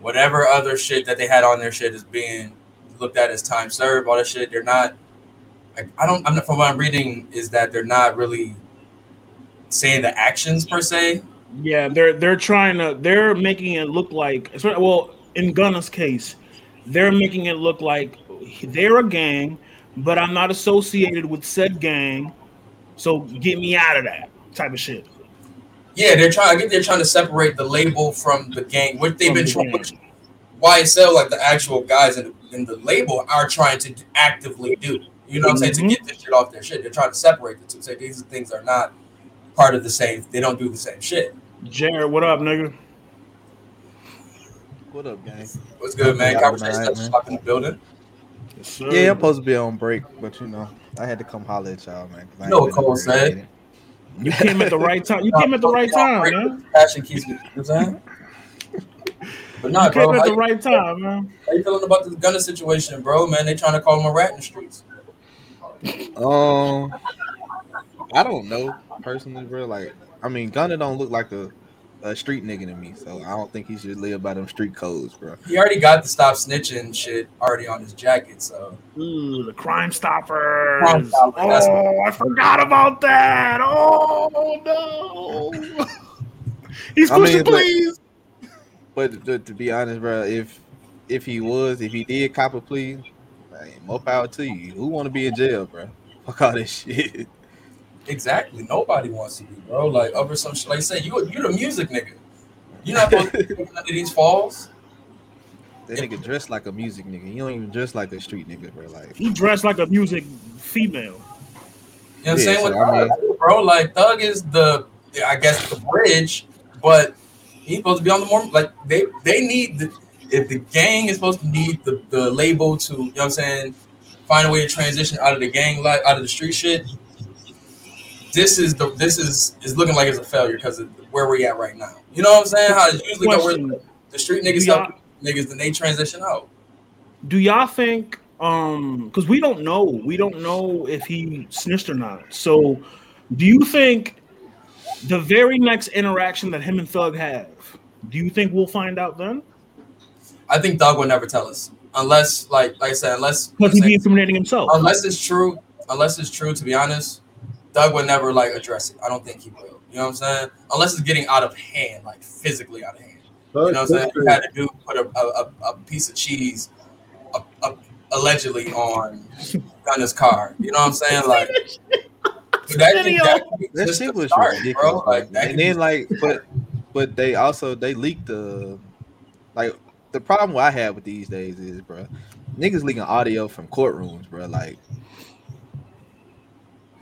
whatever other shit that they had on their shit is being looked at as time served, all that shit. They're not, like, I don't, I'm not, from what I'm reading is that they're not really saying the actions per se. Yeah, they're, they're trying to, they're making it look like, well, in Gunna's case, they're making it look like they're a gang, but I'm not associated with said gang, so get me out of that type of shit. Yeah, they're trying. I think they're trying to separate the label from the gang, which they've from been the trying. Gang. Y S L, like the actual guys in the, in the label, are trying to actively do. You know what mm-hmm. I'm saying? To get this shit off their shit, they're trying to separate the two. Say these things are not part of the same. They don't do the same shit. Jared, what up, nigga? What up, gang? What's good, man? Conversation up right, in the building. Yes, yeah, I'm supposed to be on break, but you know, I had to come holler at y'all, man. You know what Cole said. You came at the right time. You came at the right time, man. Passion keeps me. You know but not, bro. You came at the right time, man. How you feeling about this Gunna situation, bro? Man, they trying to call him a rat in the streets. Um, I don't know personally, bro. Like, I mean, Gunna don't look like a. A street nigga to me, so I don't think he should live by them street codes, bro. He already got the stop snitching shit already on his jacket, so. Ooh, the Crime Stoppers. Crime Stoppers. Oh, I forgot about that. Oh no. He's pushing, I mean, please. But, but to, to be honest, bro, if if he was, if he did cop a plea, man, more power to you. Who want to be in jail, bro? Fuck all this shit. Exactly. Nobody wants to be, bro. Like over some shit. Like I said, you you the music nigga. You're not supposed to be under these falls. That if, nigga dressed like a music nigga. He don't even dress like a street nigga, bro. Like he dressed like a music female. You know what I'm yeah, saying? So with I mean, Thug, bro, like Thug is the I guess the bridge, but he's supposed to be on the more like they they need the, if the gang is supposed to need the, the label to, you know what I'm saying, find a way to transition out of the gang life, out of the street shit. This is the this is is looking like it's a failure because of where we're at right now. You know what I'm saying? How it's usually go where the, the street niggas help niggas, then they transition out. Do y'all think? Um, because we don't know, we don't know if he snitched or not. So, do you think the very next interaction that him and Thug have? Do you think we'll find out then? I think Thug will never tell us. unless, like, like I said, unless because he's incriminating himself. Unless it's true, unless it's true. To be honest, Doug would never like address it. I don't think he will. You know what I'm saying? Unless it's getting out of hand, like physically out of hand. That's you know what I'm saying? True. You had a dude put a, a, a piece of cheese, a, a, allegedly on Gunna's car. You know what I'm saying? Like. That can, that can that shit was start, ridiculous, bro. Like, that and then like, but but they also they leaked the like the problem I have with these days is, bro, niggas leaking audio from courtrooms, bro. Like,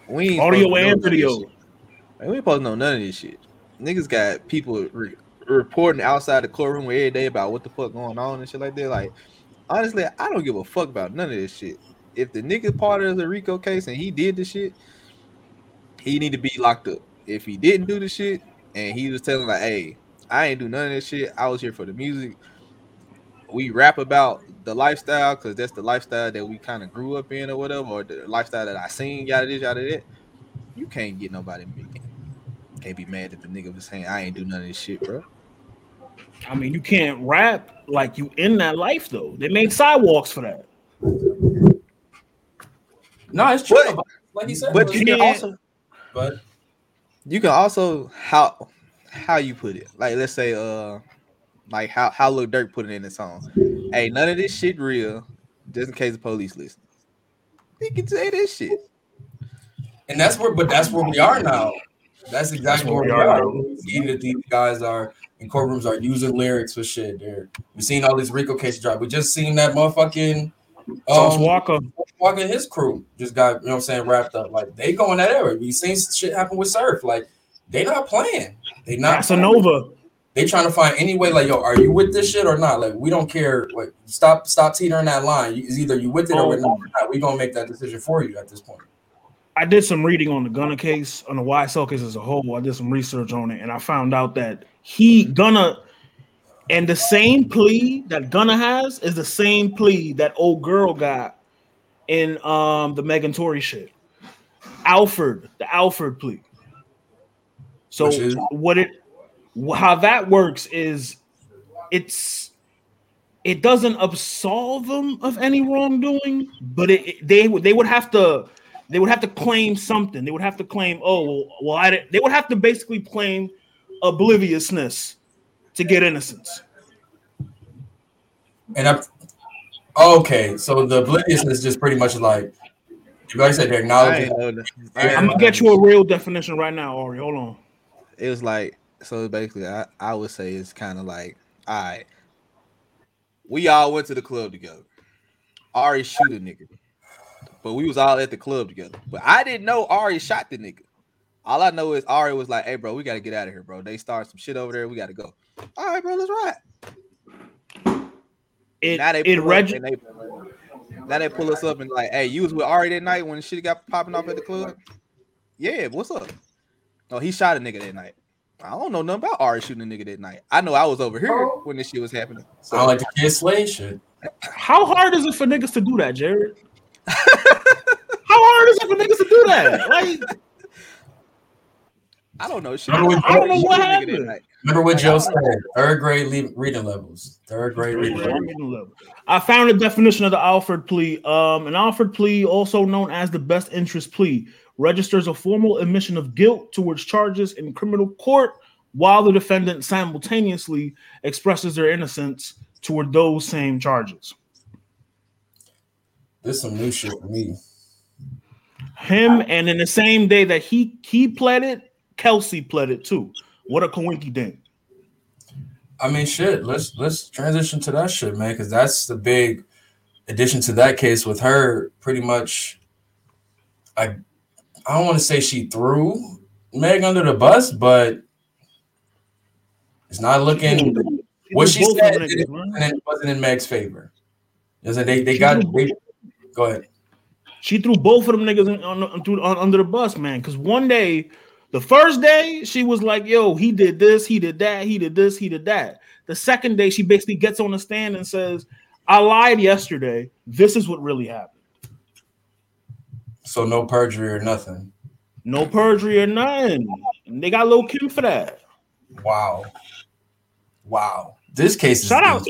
we ain't audio and video. Like, we ain't supposed to know none of this shit. Niggas got people re- reporting outside the courtroom every day about what the fuck going on and shit like that. Like, honestly, I don't give a fuck about none of this shit. If the nigga part of the RICO case and he did the shit, he need to be locked up. If he didn't do the shit and he was telling like, hey, I ain't do none of this shit. I was here for the music. We rap about the lifestyle because that's the lifestyle that we kind of grew up in or whatever, or the lifestyle that I seen, yada this, yada that. You can't get nobody making. Can't be mad that the nigga was saying I ain't do none of this shit, bro. I mean, you can't rap like you in that life though. They made sidewalks for that. No, it's true. But, like he said, but you can also. But you can also how how you put it. Like let's say uh like how, how Lil Durk put it in the song. Hey, none of this shit real, just in case the police listen. They can say this shit. And that's where but that's where we are now. That's exactly that's where, where we are. are. We've seen that these guys are in courtrooms are using lyrics for shit. They're, we've seen all these RICO cases drop. We just seen that motherfucking Um, Walker. Walker and his crew just got, you know what I'm saying, wrapped up. Like, they go in that area. We seen shit happen with Surf. Like, they not playing. They not. That's a Nova. They trying to find any way, like, yo, are you with this shit or not? Like, we don't care. Like, stop stop teetering that line. It's either you with it oh. or we're not. We're going to make that decision for you at this point. I did some reading on the Gunna case, on the Y S L case as a whole. I did some research on it, and I found out that he, Gunna... And the same plea that Gunna has is the same plea that old girl got in um, the Megan Tory shit. Alford, the Alford plea. So is- what it, how that works is, it's it doesn't absolve them of any wrongdoing, but it, it, they they would have to they would have to claim something. They would have to claim oh well, well I didn't, they would have to basically claim obliviousness. To get innocence, and I okay, so the obliviousness is just pretty much like, like I said, they're acknowledging. I'm gonna get you a real definition right now, Ari. Hold on. It was like so basically, I, I would say it's kind of like, all right, we all went to the club together. Ari shoot a nigga, but we was all at the club together. But I didn't know Ari shot the nigga. All I know is Ari was like, hey, bro, we got to get out of here, bro. They start some shit over there. We got to go. All right, bro, let's ride. It, now they, it reg- they, now they pull us up and like, hey, you was with Ari that night when the shit got popping off at the club? Yeah, what's up? Oh, he shot a nigga that night. I don't know nothing about Ari shooting a nigga that night. I know I was over here when this shit was happening. So I like the kid slay shit. How hard is it for niggas to do that, Jared? How hard is it for niggas to do that? Like... I don't know. Shit. I don't, I don't know what happened. Like, remember what like, Joe said? Third grade le- reading levels. Third grade reading levels. I found a definition of the Alford plea. Um, an Alford plea, also known as the best interest plea, registers a formal admission of guilt towards charges in criminal court while the defendant simultaneously expresses their innocence toward those same charges. This is some new shit for me. Him, and in the same day that he, he pled it, Kelsey pled it too. What a coinky ding. I mean, shit. Let's let's transition to that shit, man, because that's the big addition to that case with her. Pretty much, I I don't want to say she threw Meg under the bus, but it's not looking. She what she said niggas, it, and it wasn't in Meg's favor. Doesn't they? They she got. They, go ahead. She threw both of them niggas in, on, on, on, under the bus, man. Because one day. The first day, she was like, yo, he did this, he did that, he did this, he did that. The second day, she basically gets on the stand and says, I lied yesterday. This is what really happened. So no perjury or nothing. No perjury or nothing. And they got Lil' Kim for that. Wow. Wow. This case is... Shout out.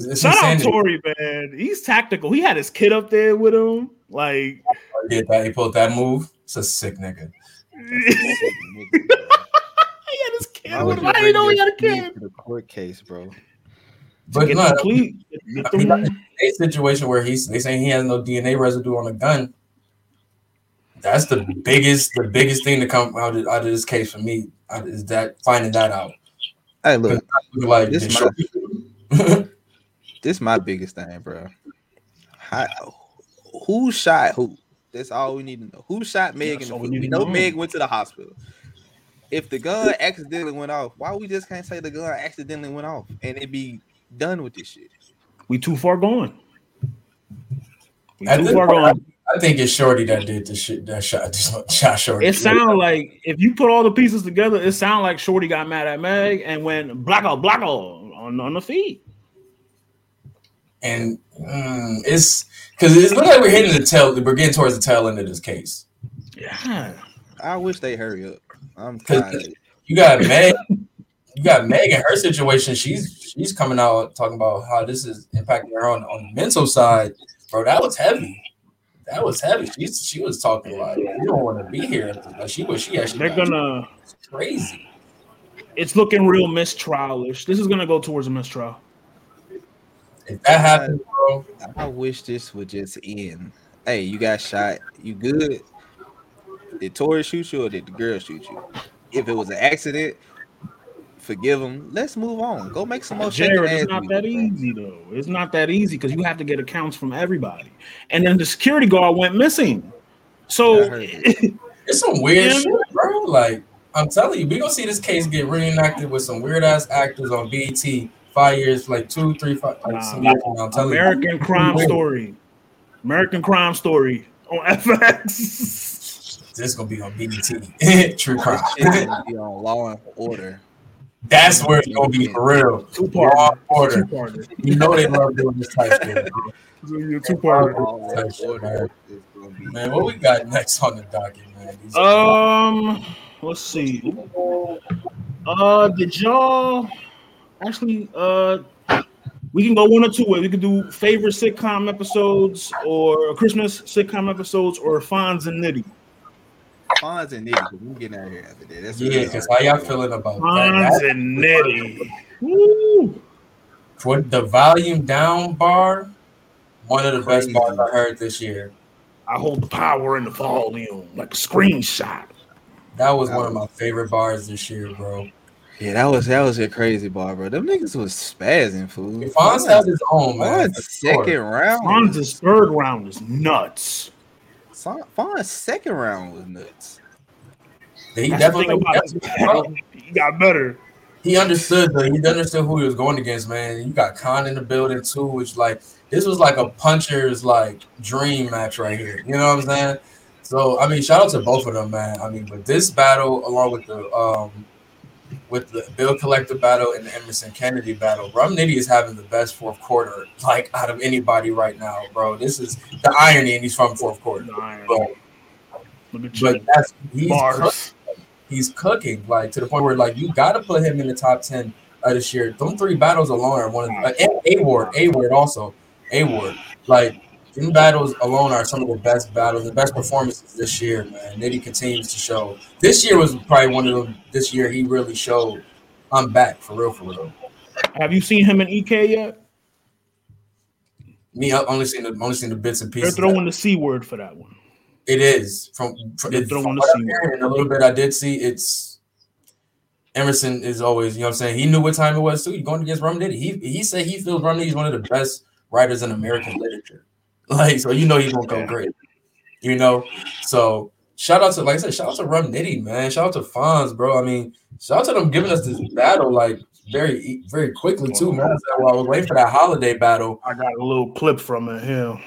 It's Shout insanity. out Tory, man. He's tactical. He had his kid up there with him. Like, he, that, he pulled that move. It's a sick nigga. He had his kid with him. I didn't know he had a kid. The court case, bro. But no, I mean, I mean, like, a situation where he's they saying he has no D N A residue on the gun. That's the biggest, the biggest thing to come out of, out of this case for me is that finding that out. Hey, look, like, this is my, this my biggest thing, bro. How, who shot who? That's all we need to know. Who shot Meg? In the we, we know Meg went to the hospital. If the gun accidentally went off, why we just can't say the gun accidentally went off and it be done with this shit? We too far gone. We too far point, gone. I, I think it's Shorty that did the shit. That shot, shot Shorty. It sounds like if you put all the pieces together, it sounds like Shorty got mad at Meg and went blackout, blackout on on the feed. And um, it's because it looks like we're hitting the tail. We're getting towards the tail end of this case. Yeah, I wish they hurry up. I'm tired. You got Meg. You got Meg in her situation. She's she's coming out talking about how this is impacting her on, on the mental side, bro. That was heavy. That was heavy. She she was talking like, "You don't want to be here." Like she was. She actually. They're gonna it's crazy. It's looking real mistrialish. This is gonna go towards a mistrial. If that happens, bro. I wish this would just end. Hey, you got shot. You good? Did Tori shoot you or did the girl shoot you? If it was an accident. Forgive him. Let's move on. Go make some more shit. It's not that easy, though. It's not that easy because you have to get accounts from everybody. And then the security guard went missing. So it's some weird yeah. shit, bro. Like, I'm telling you, we're going to see this case get reenacted with some weird ass actors on B E T five years, like two, three, five. Like, nah, some years from now. I'm telling American you. Crime weird. Story. American Crime Story on F X. This is going to be on B E T. True crime. It's going to be on Law and Order. That's where it's gonna be for real. Two part order. Two-parter. You know they love doing this type of thing. Two part order. Man, what we got next on the docket, man? These um, let's see. Uh, did y'all actually? Uh, we can go one or two ways. We can do favorite sitcom episodes, or Christmas sitcom episodes, or Fonz and Nitty. Fonz and Nitty, we're getting out of here after that. That's yeah, because how y'all feeling about Fonz that? Fonz and Nitty. Woo. For the volume down bar, one of the Crazy. best bars I heard this year. I hold the power in the volume like a screenshot. That was that one was, of my favorite bars this year, bro. Yeah, that was that was a crazy bar, bro. Them niggas was spazzing, fool. Fonz, Fonz has his own, man. Fonz's second round. Fonz's third round is nuts. Fonz's second round was nuts. He That's definitely about he got better. He understood though. He understood who he was going against, man. You got Khan in the building too, which like this was like a puncher's like dream match right here. You know what I'm saying? So I mean, shout out to both of them, man. I mean, but this battle, along with the um, with the Bill Collector battle and the Emerson Kennedy battle, Rum Nitty is having the best fourth quarter, like out of anybody right now, bro. This is the irony, and he's from fourth quarter. But, but that's he's cooking, he's cooking, like to the point where like you gotta put him in the top ten of this year. Them three battles alone are one of the A Ward, A Ward also, A Ward. Like them battles alone are some of the best battles, the best performances this year, man. Nitty continues to show. This year was probably one of them. This year he really showed, I'm back, for real, for real. Have you seen him in E K yet? Me, I've only seen the only seen the bits and pieces. They're throwing the C word for that one. It is. From, from, it, from what I'm hearing, a little bit I did see, it's Emerson is always, you know what I'm saying? He knew what time it was, too. You're going against Rum Nitty. He, he said he feels Rum Nitty is one of the best writers in American literature. Like, so you know he's gonna go great, you know. So shout out to, like I said, shout out to Rum Nitty, man. Shout out to Fonz, bro. I mean, shout out to them giving us this battle like very, very quickly too, man. While I was waiting for that holiday battle, I got a little clip from it here.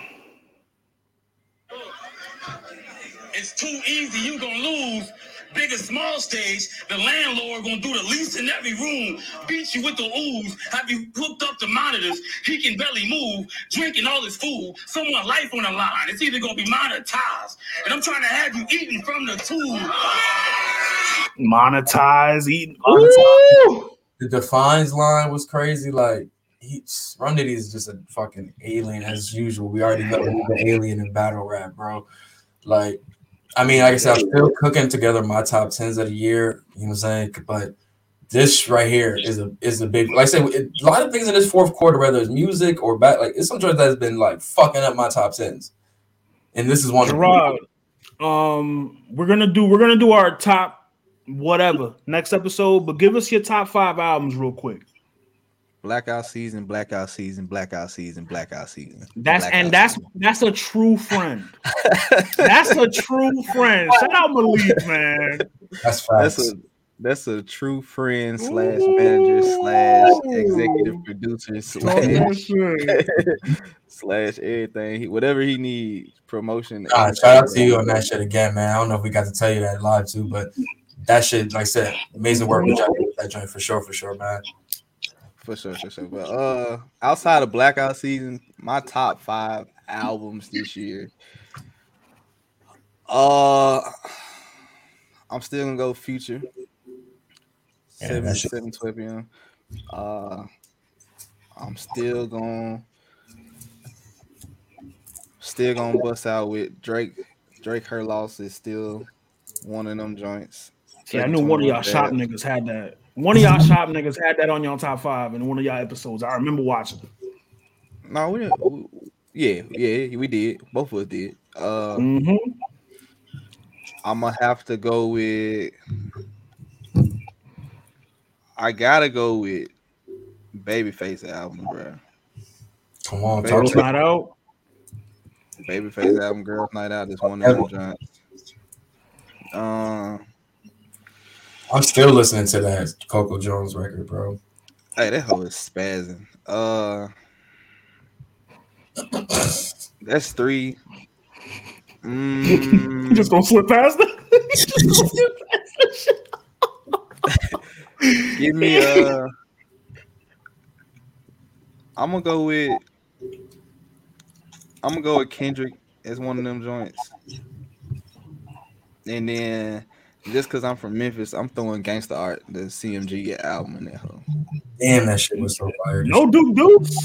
It's too easy. You gonna lose. Big or small stage, the landlord gonna do the least in every room, beat you with the ooze, have you hooked up to monitors, he can barely move, drinking all his food, someone's life on the line, it's either gonna be monetized, and I'm trying to have you eating from the tube. Monetize, eating. Monetize. The Defines line was crazy, like, he's Rum Nitty is just a fucking alien as usual. We already know he's an alien in battle rap, bro. Like, I mean, like I said, I'm still cooking together my top tens of the year. You know what I'm saying? But this right here is a is a big. Like I said, it, a lot of things in this fourth quarter, whether it's music or back, like it's some joint that's been like fucking up my top tens, and this is one. Gerard, um, we're gonna do we're gonna do our top whatever next episode, but give us your top five albums real quick. Blackout season, blackout season, blackout season, blackout season. That's blackout and that's season. That's a true friend. That's a true friend. Shout out Malik, man. That's facts. That's a that's a true friend slash manager slash executive producer slash, slash everything. He, whatever he needs, promotion. God, shout out to you on that shit again, man. I don't know if we got to tell you that live too, but that shit, like I said, amazing work with that joint for sure, for sure, man. For sure, for sure. But uh, outside of blackout season, my top five albums this year. Uh, I'm still gonna go Future. Yeah, seven, seven twelve p m Uh, I'm still gonna still gonna bust out with Drake. Drake Her Loss is still one of them joints. Yeah, I knew one of y'all shop niggas had that. One of y'all shop niggas had that on y'all top five in one of y'all episodes. I remember watching it. No, we didn't. We, yeah, yeah, we did. Both of us did. Uh, mm-hmm. I'm going to have to go with... I got to go with Babyface album, bro. Come on, Girls Night Out. Babyface album, Girls Night Out. This one of them joints. Uh, I'm still listening to that Coco Jones record, bro. Hey, that hoe is spazzing. Uh, that's three. Mm. You just gonna slip past that? Give me uh I'm gonna go with I'm gonna go with Kendrick as one of them joints. And then just because I'm from Memphis, I'm throwing Gangsta Art, the C M G album in that hole. Damn, that shit was so fire. No Duke Dukes.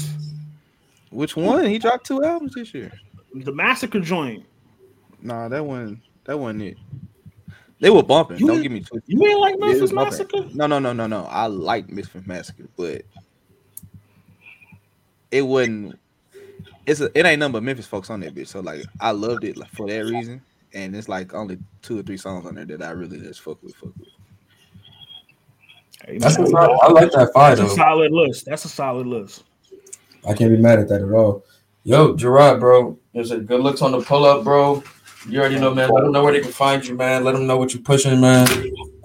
Which one? He dropped two albums this year. The Massacre joint. Nah, that one that wasn't it. They were bumping. You Don't give me twisted. You ain't like Memphis yeah, Massacre? No, no, no, no, no. I like Memphis Massacre, but it wasn't it's a, it ain't nothing but Memphis folks on that bitch. So like I loved it like, for that reason. And it's like only two or three songs on there that I really just fuck with. Fuck with. Hey, that's man, solid, I like that five. That's though. a solid list. That's a solid list. I can't be mad at that at all. Yo, Gerard, bro. There's a good looks on the pull up, bro. You already know, man. Let them know where they can find you, man. Let them know what you're pushing, man.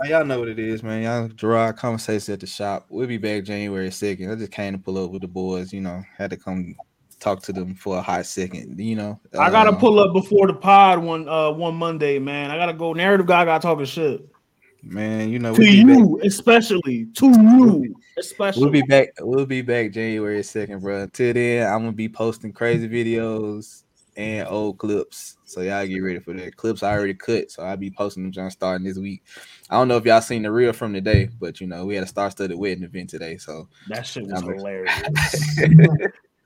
Y'all know what it is, man. Y'all, Gerard, Conversations at the Shop. We'll be back January second. I just came to pull up with the boys. You know, had to come talk to them for a hot second, you know. I gotta um, pull up before the pod one uh one Monday, man. I gotta go narrative guy. I gotta talking shit, man. You know, to we'll you back. especially to you especially. We'll be back. We'll be back January second, bro. Till then, I'm gonna be posting crazy videos and old clips, so y'all get ready for that. Clips I already cut, so I'll be posting them. John starting this week. I don't know if y'all seen the reel from today, but you know we had a star-studded wedding event today, so that shit was I'm hilarious.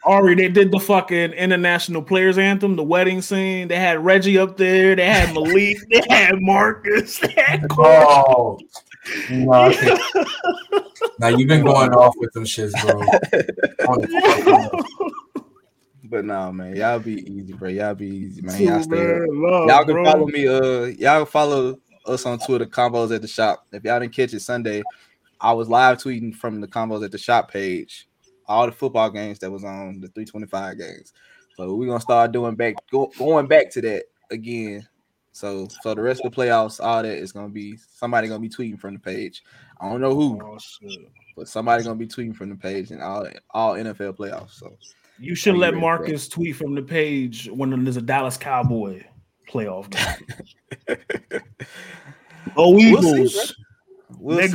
Ari, they did the fucking International Players Anthem, the wedding scene. They had Reggie up there. They had Malik. They had Marcus. They had oh, no, now you've been going off with them shits, bro. But no, man, y'all be easy, bro. Y'all be easy, man. Y'all stay man, love, Y'all can bro. follow me. Uh, y'all can follow us on Twitter, Combos at the Shop. If y'all didn't catch it Sunday, I was live tweeting from the Combos at the Shop page. All the football games that was on the three twenty-five games, so we're gonna start doing back go, going back to that again. So, so the rest of the playoffs, all that is gonna be somebody gonna be tweeting from the page. I don't know who, oh, but somebody gonna be tweeting from the page and all all N F L playoffs. So you should let Marcus tweet from the page when there's a Dallas Cowboy playoff game. Oh, Eagles, we'll see,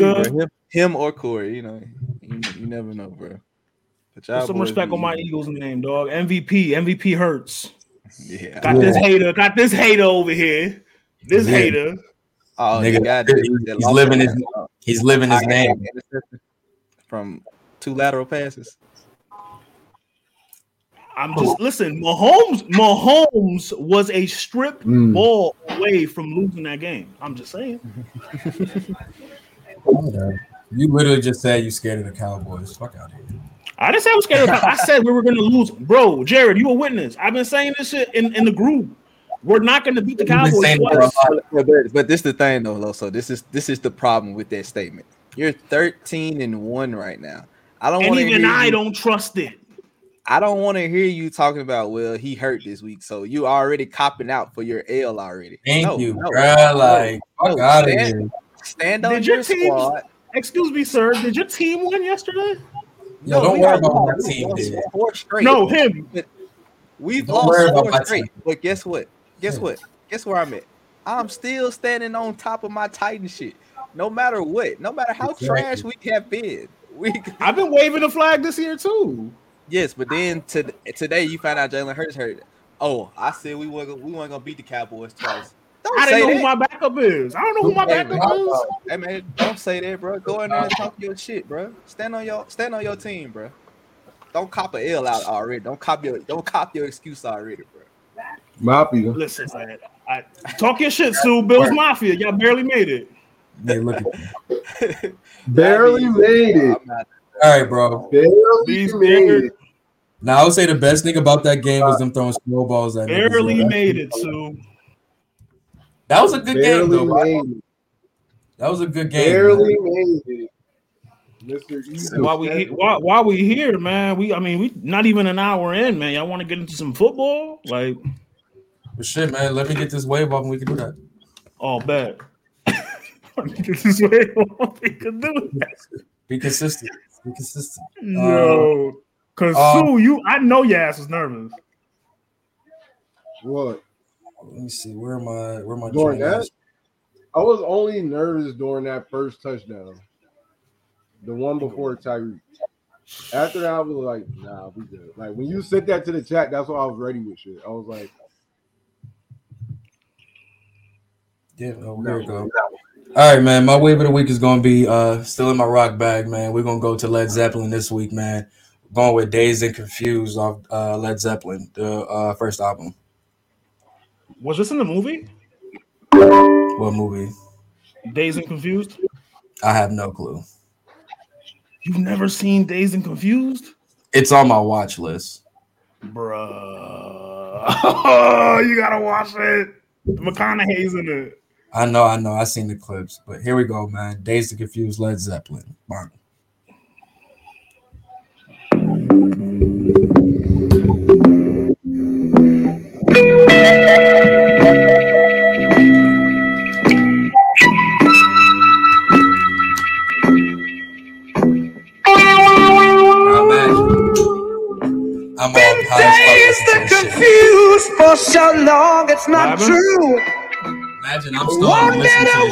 we'll see, him, him or Corey, you know, you, you never know, bro. Put some respect on my Eagles name, dog. M V P, M V P hurts. Yeah, got yeah. this hater, got this hater over here. This yeah. hater. Oh, nigga, God, dude, he's, he's living his, he's living his name from two lateral passes. I'm just listen. Mahomes, Mahomes was a strip mm. ball away from losing that game. I'm just saying. You literally just said you scared of the Cowboys. Fuck out of here. I didn't say I was scared of the Cowboys. I said we were going to lose, bro. Jared, you a witness. I've been saying this shit in, in the group. We're not going to beat the Cowboys twice. But this is the thing, though, Loso. This is this is the problem with that statement. You're thirteen and one right now. I don't want to. Even I you. don't trust it. I don't want to hear you talking about, well, he hurt this week, so you already copping out for your L already. Thank no, you, no, bro. Like, fuck out of here. Stand on did your, your team, squad. Excuse me, sir. Did your team win yesterday? Yo, no, don't worry about my team. Four straight. No, him. We've don't lost four straight. But guess what? Guess what? Guess where I'm at? I'm still standing on top of my Titan shit. No matter what, no matter how exactly. trash we have been, we. I've been waving the flag this year too. Yes, but then to, today you find out Jalen Hurts hurt. Oh, I said we weren't we weren't gonna beat the Cowboys twice. Don't I didn't know that. Who my backup is. I don't know who my hey, backup man. is. Hey man, don't say that, bro. Go in there and talk your shit, bro. Stand on your stand on your team, bro. Don't cop a L out already. Don't cop your don't cop your excuse already, bro. Mafia. Listen, man. I, talk your shit, Sue. Bill's Mafia. Y'all barely made it. Hey, look at that. barely made it. All right, bro. Barely These made it. it. Now, I would say the best thing about that game was them throwing snowballs at me. Barely niggas, made it, too. That was a good barely game, though. Made that was a good game. Barely man. made it. Mister While we while, while we here, man, we I mean we not even an hour in, man. Y'all want to get into some football, like? Well, shit, man. Let me get this wave off, and we can do that. Oh, bet. Get this wave off, we can do that. Be consistent. Be consistent. No. Um, Cause um, Sue, you, I know your ass was nervous. What? Let me see. Where am I? Where am I? During that, I was only nervous during that first touchdown, the one before Tyreek. After that, I was like, "Nah, we good." Like when you sent that to the chat, that's what I was ready with shit. I was like, "Yeah, oh, there we go." All right, man. My wave of the week is gonna be uh, still in my rock bag, man. We're gonna go to Led Zeppelin this week, man. Going with Dazed and Confused off uh, Led Zeppelin, the uh, first album. Was this in the movie? What movie? Dazed and Confused? I have no clue. You've never seen Dazed and Confused? It's on my watch list. Bruh. Oh, you gotta watch it. McConaughey's in it. I know, I know. I seen the clips. But here we go, man. Dazed and Confused, Led Zeppelin. Martin. I'm Dazed and confused for so long, it's not Robin? True. Imagine I'm still on the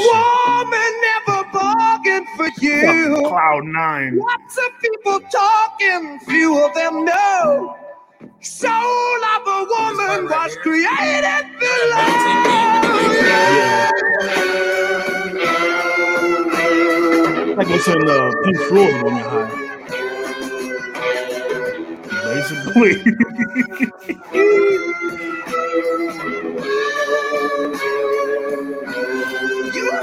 woman never bargained for you. Cloud nine. Lots of people talking, few of them know. Soul of a woman right was here. Created below. Like it's in the Pink Floyd woman high. Basically, you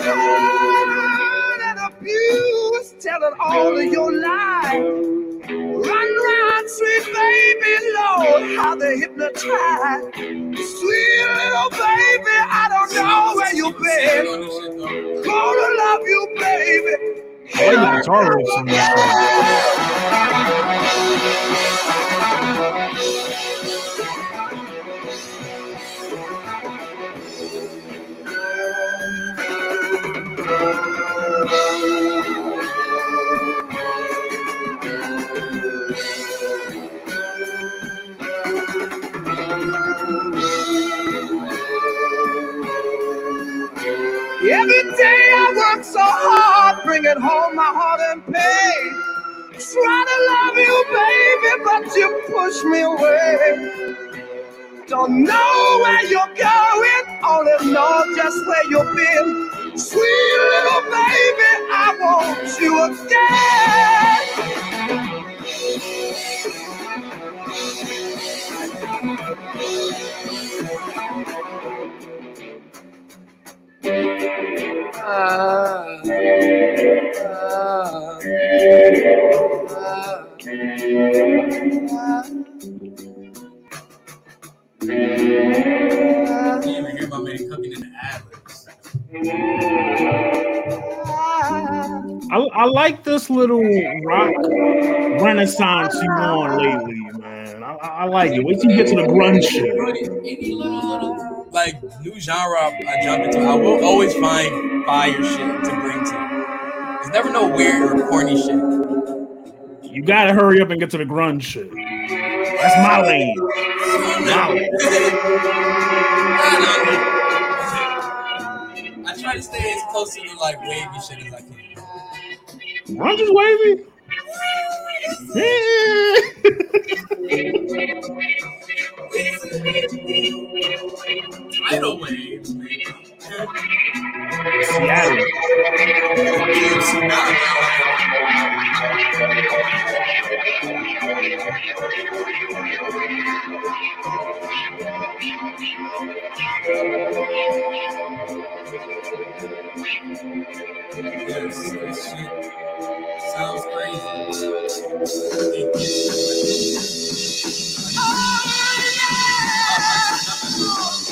hurt and abuse, telling all of your lies. Run round, sweet baby, Lord, how they hypnotize. Sweet little baby, I don't know where you've been. Gonna love you, baby. Hey, I like every day I work so hard, bringing home my heart in pain. Try to love you, baby, but you push me away. Don't know where you're going, only know just where you've been. Sweet little baby, I want you again. Can't even hear my man cooking in the ad-libs. I, I like this little rock renaissance you on lately, man. I, I like it. Wait till you get to the grunge shit. Any little like new genre I jump into, I will always find fire shit to bring to you. There's never no weird or corny shit. You gotta hurry up and get to the grunge shit. That's my lane. My lane. I try to stay as close to the like wavy shit as I can. I'm just wavy. Yeah. Tidal waves. Seattle. Yes, this shit sounds crazy.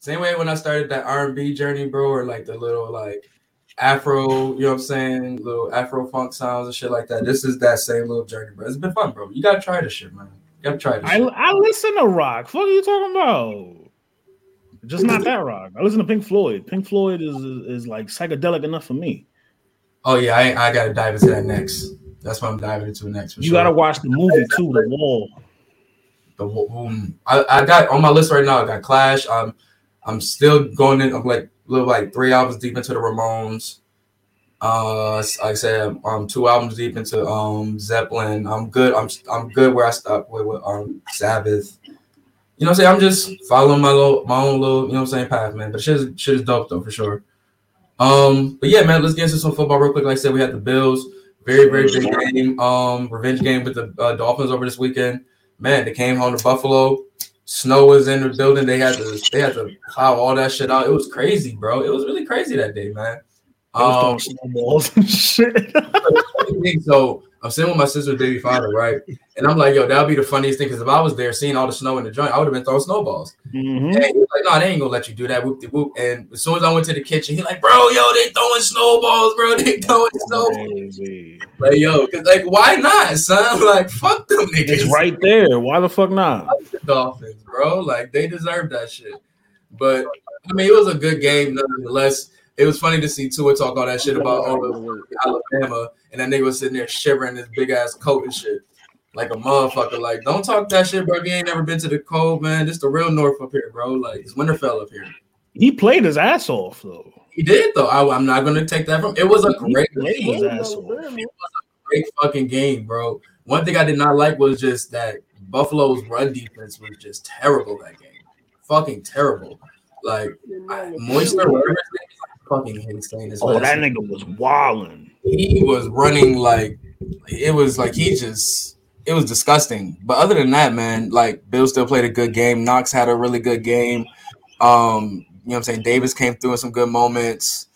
Same way when I started that R and B journey, bro, or like the little like Afro, you know what I'm saying? Little Afro funk sounds and shit like that. This is that same little journey, bro. It's been fun, bro. You gotta try this shit, man. You gotta try this I, shit. I listen to rock. What are you talking about? Just not that rock. I listen to Pink Floyd. Pink Floyd is is, is like psychedelic enough for me. Oh yeah, I, I gotta dive into that next. That's what I'm diving into next. For you sure. Gotta watch the movie too, The Wall. The um, I, I got on my list right now. I got Clash. Um, I'm still going in. I'm like little like three albums deep into the Ramones. Uh, like I said, I'm two albums deep into um Zeppelin. I'm good. I'm I'm good where I stopped with, with um Sabbath. You know what I'm saying? I'm just following my little, my own little, you know what I'm saying, path, man. But shit is, shit is dope though, for sure. Um, but yeah, man, let's get into some football real quick. Like I said, we had the Bills, very, very big game, um, revenge game with the uh, Dolphins over this weekend. Man, they came home to Buffalo. Snow was in the building. They had to, they had to plow all that shit out. It was crazy, bro. It was really crazy that day, man. Um, snowballs and shit. So I'm sitting with my sister, baby father, right? And I'm like, yo, that would be the funniest thing, because if I was there seeing all the snow in the joint, I would have been throwing snowballs. Mm-hmm. And he was like, no, they ain't gonna let you do that. Whoop de whoop. And as soon as I went to the kitchen, he like, bro, yo, they throwing snowballs, bro. They throwing snowballs. Like, yo, because like, why not, son? Like, fuck them niggas. It's right there. Why the fuck not? Fuck the Dolphins, bro. Like, they deserve that shit. But I mean, it was a good game nonetheless. It was funny to see Tua talk all that shit about all the Alabama, and that nigga was sitting there shivering his big ass coat and shit like a motherfucker. Like, don't talk that shit, bro. You ain't never been to the cold, man. This the real north up here, bro. Like, it's Winterfell up here. He played his ass off though. He did though. I, I'm not gonna take that from. It was a he great game. His ass off. It was a great fucking game, bro. One thing I did not like was just that Buffalo's run defense was just terrible that game. Fucking terrible. Like, Moisture. Fucking insane. Oh, that nigga was wilding. He was running like it was like he just it was disgusting. But other than that, man, like Bill still played a good game. Knox had a really good game. Um, you know what I'm saying? Davis came through in some good moments.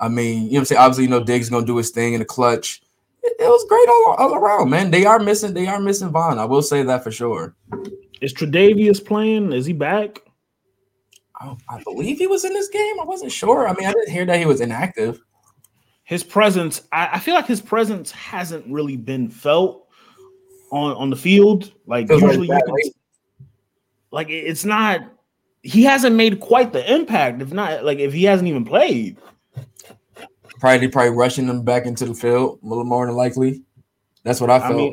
I mean, you know what I'm saying? Obviously, you know, Diggs is gonna do his thing in the clutch. It, it was great all, all around, man. They are missing, they are missing Vaughn. I will say that for sure. Is Tre'Davious playing? Is he back? I believe he was in this game. I wasn't sure. I mean, I didn't hear that he was inactive. His presence, I, I feel like his presence hasn't really been felt on, on the field. Like usually, like, you can, like it's not. He hasn't made quite the impact. If not, like if he hasn't even played, probably probably rushing them back into the field a little more than likely. That's what I felt. I mean,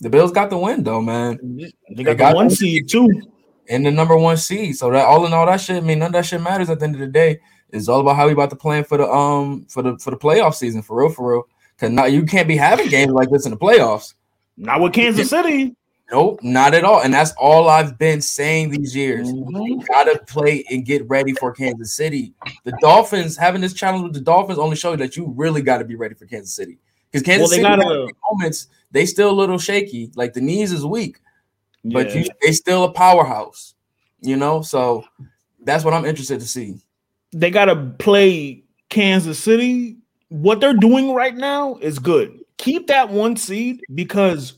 the Bills got the win though, man. They got, they got the got one seed too. And the number one seed. So that all in all, that shit, I mean, none of that shit matters at the end of the day. It's all about how we about to plan for the um for the for the playoff season, for real, for real. Cause now you can't be having games like this in the playoffs. Not with Kansas City. Nope, not at all. And that's all I've been saying these years. Mm-hmm. You gotta play and get ready for Kansas City. The Dolphins having this challenge with the Dolphins only showed that you really gotta be ready for Kansas City. Because Kansas well, they City gotta, moments, they still a little shaky, like the knees is weak. But yeah. you, they still a powerhouse, you know? So that's what I'm interested to see. They got to play Kansas City. What they're doing right now is good. Keep that one seed, because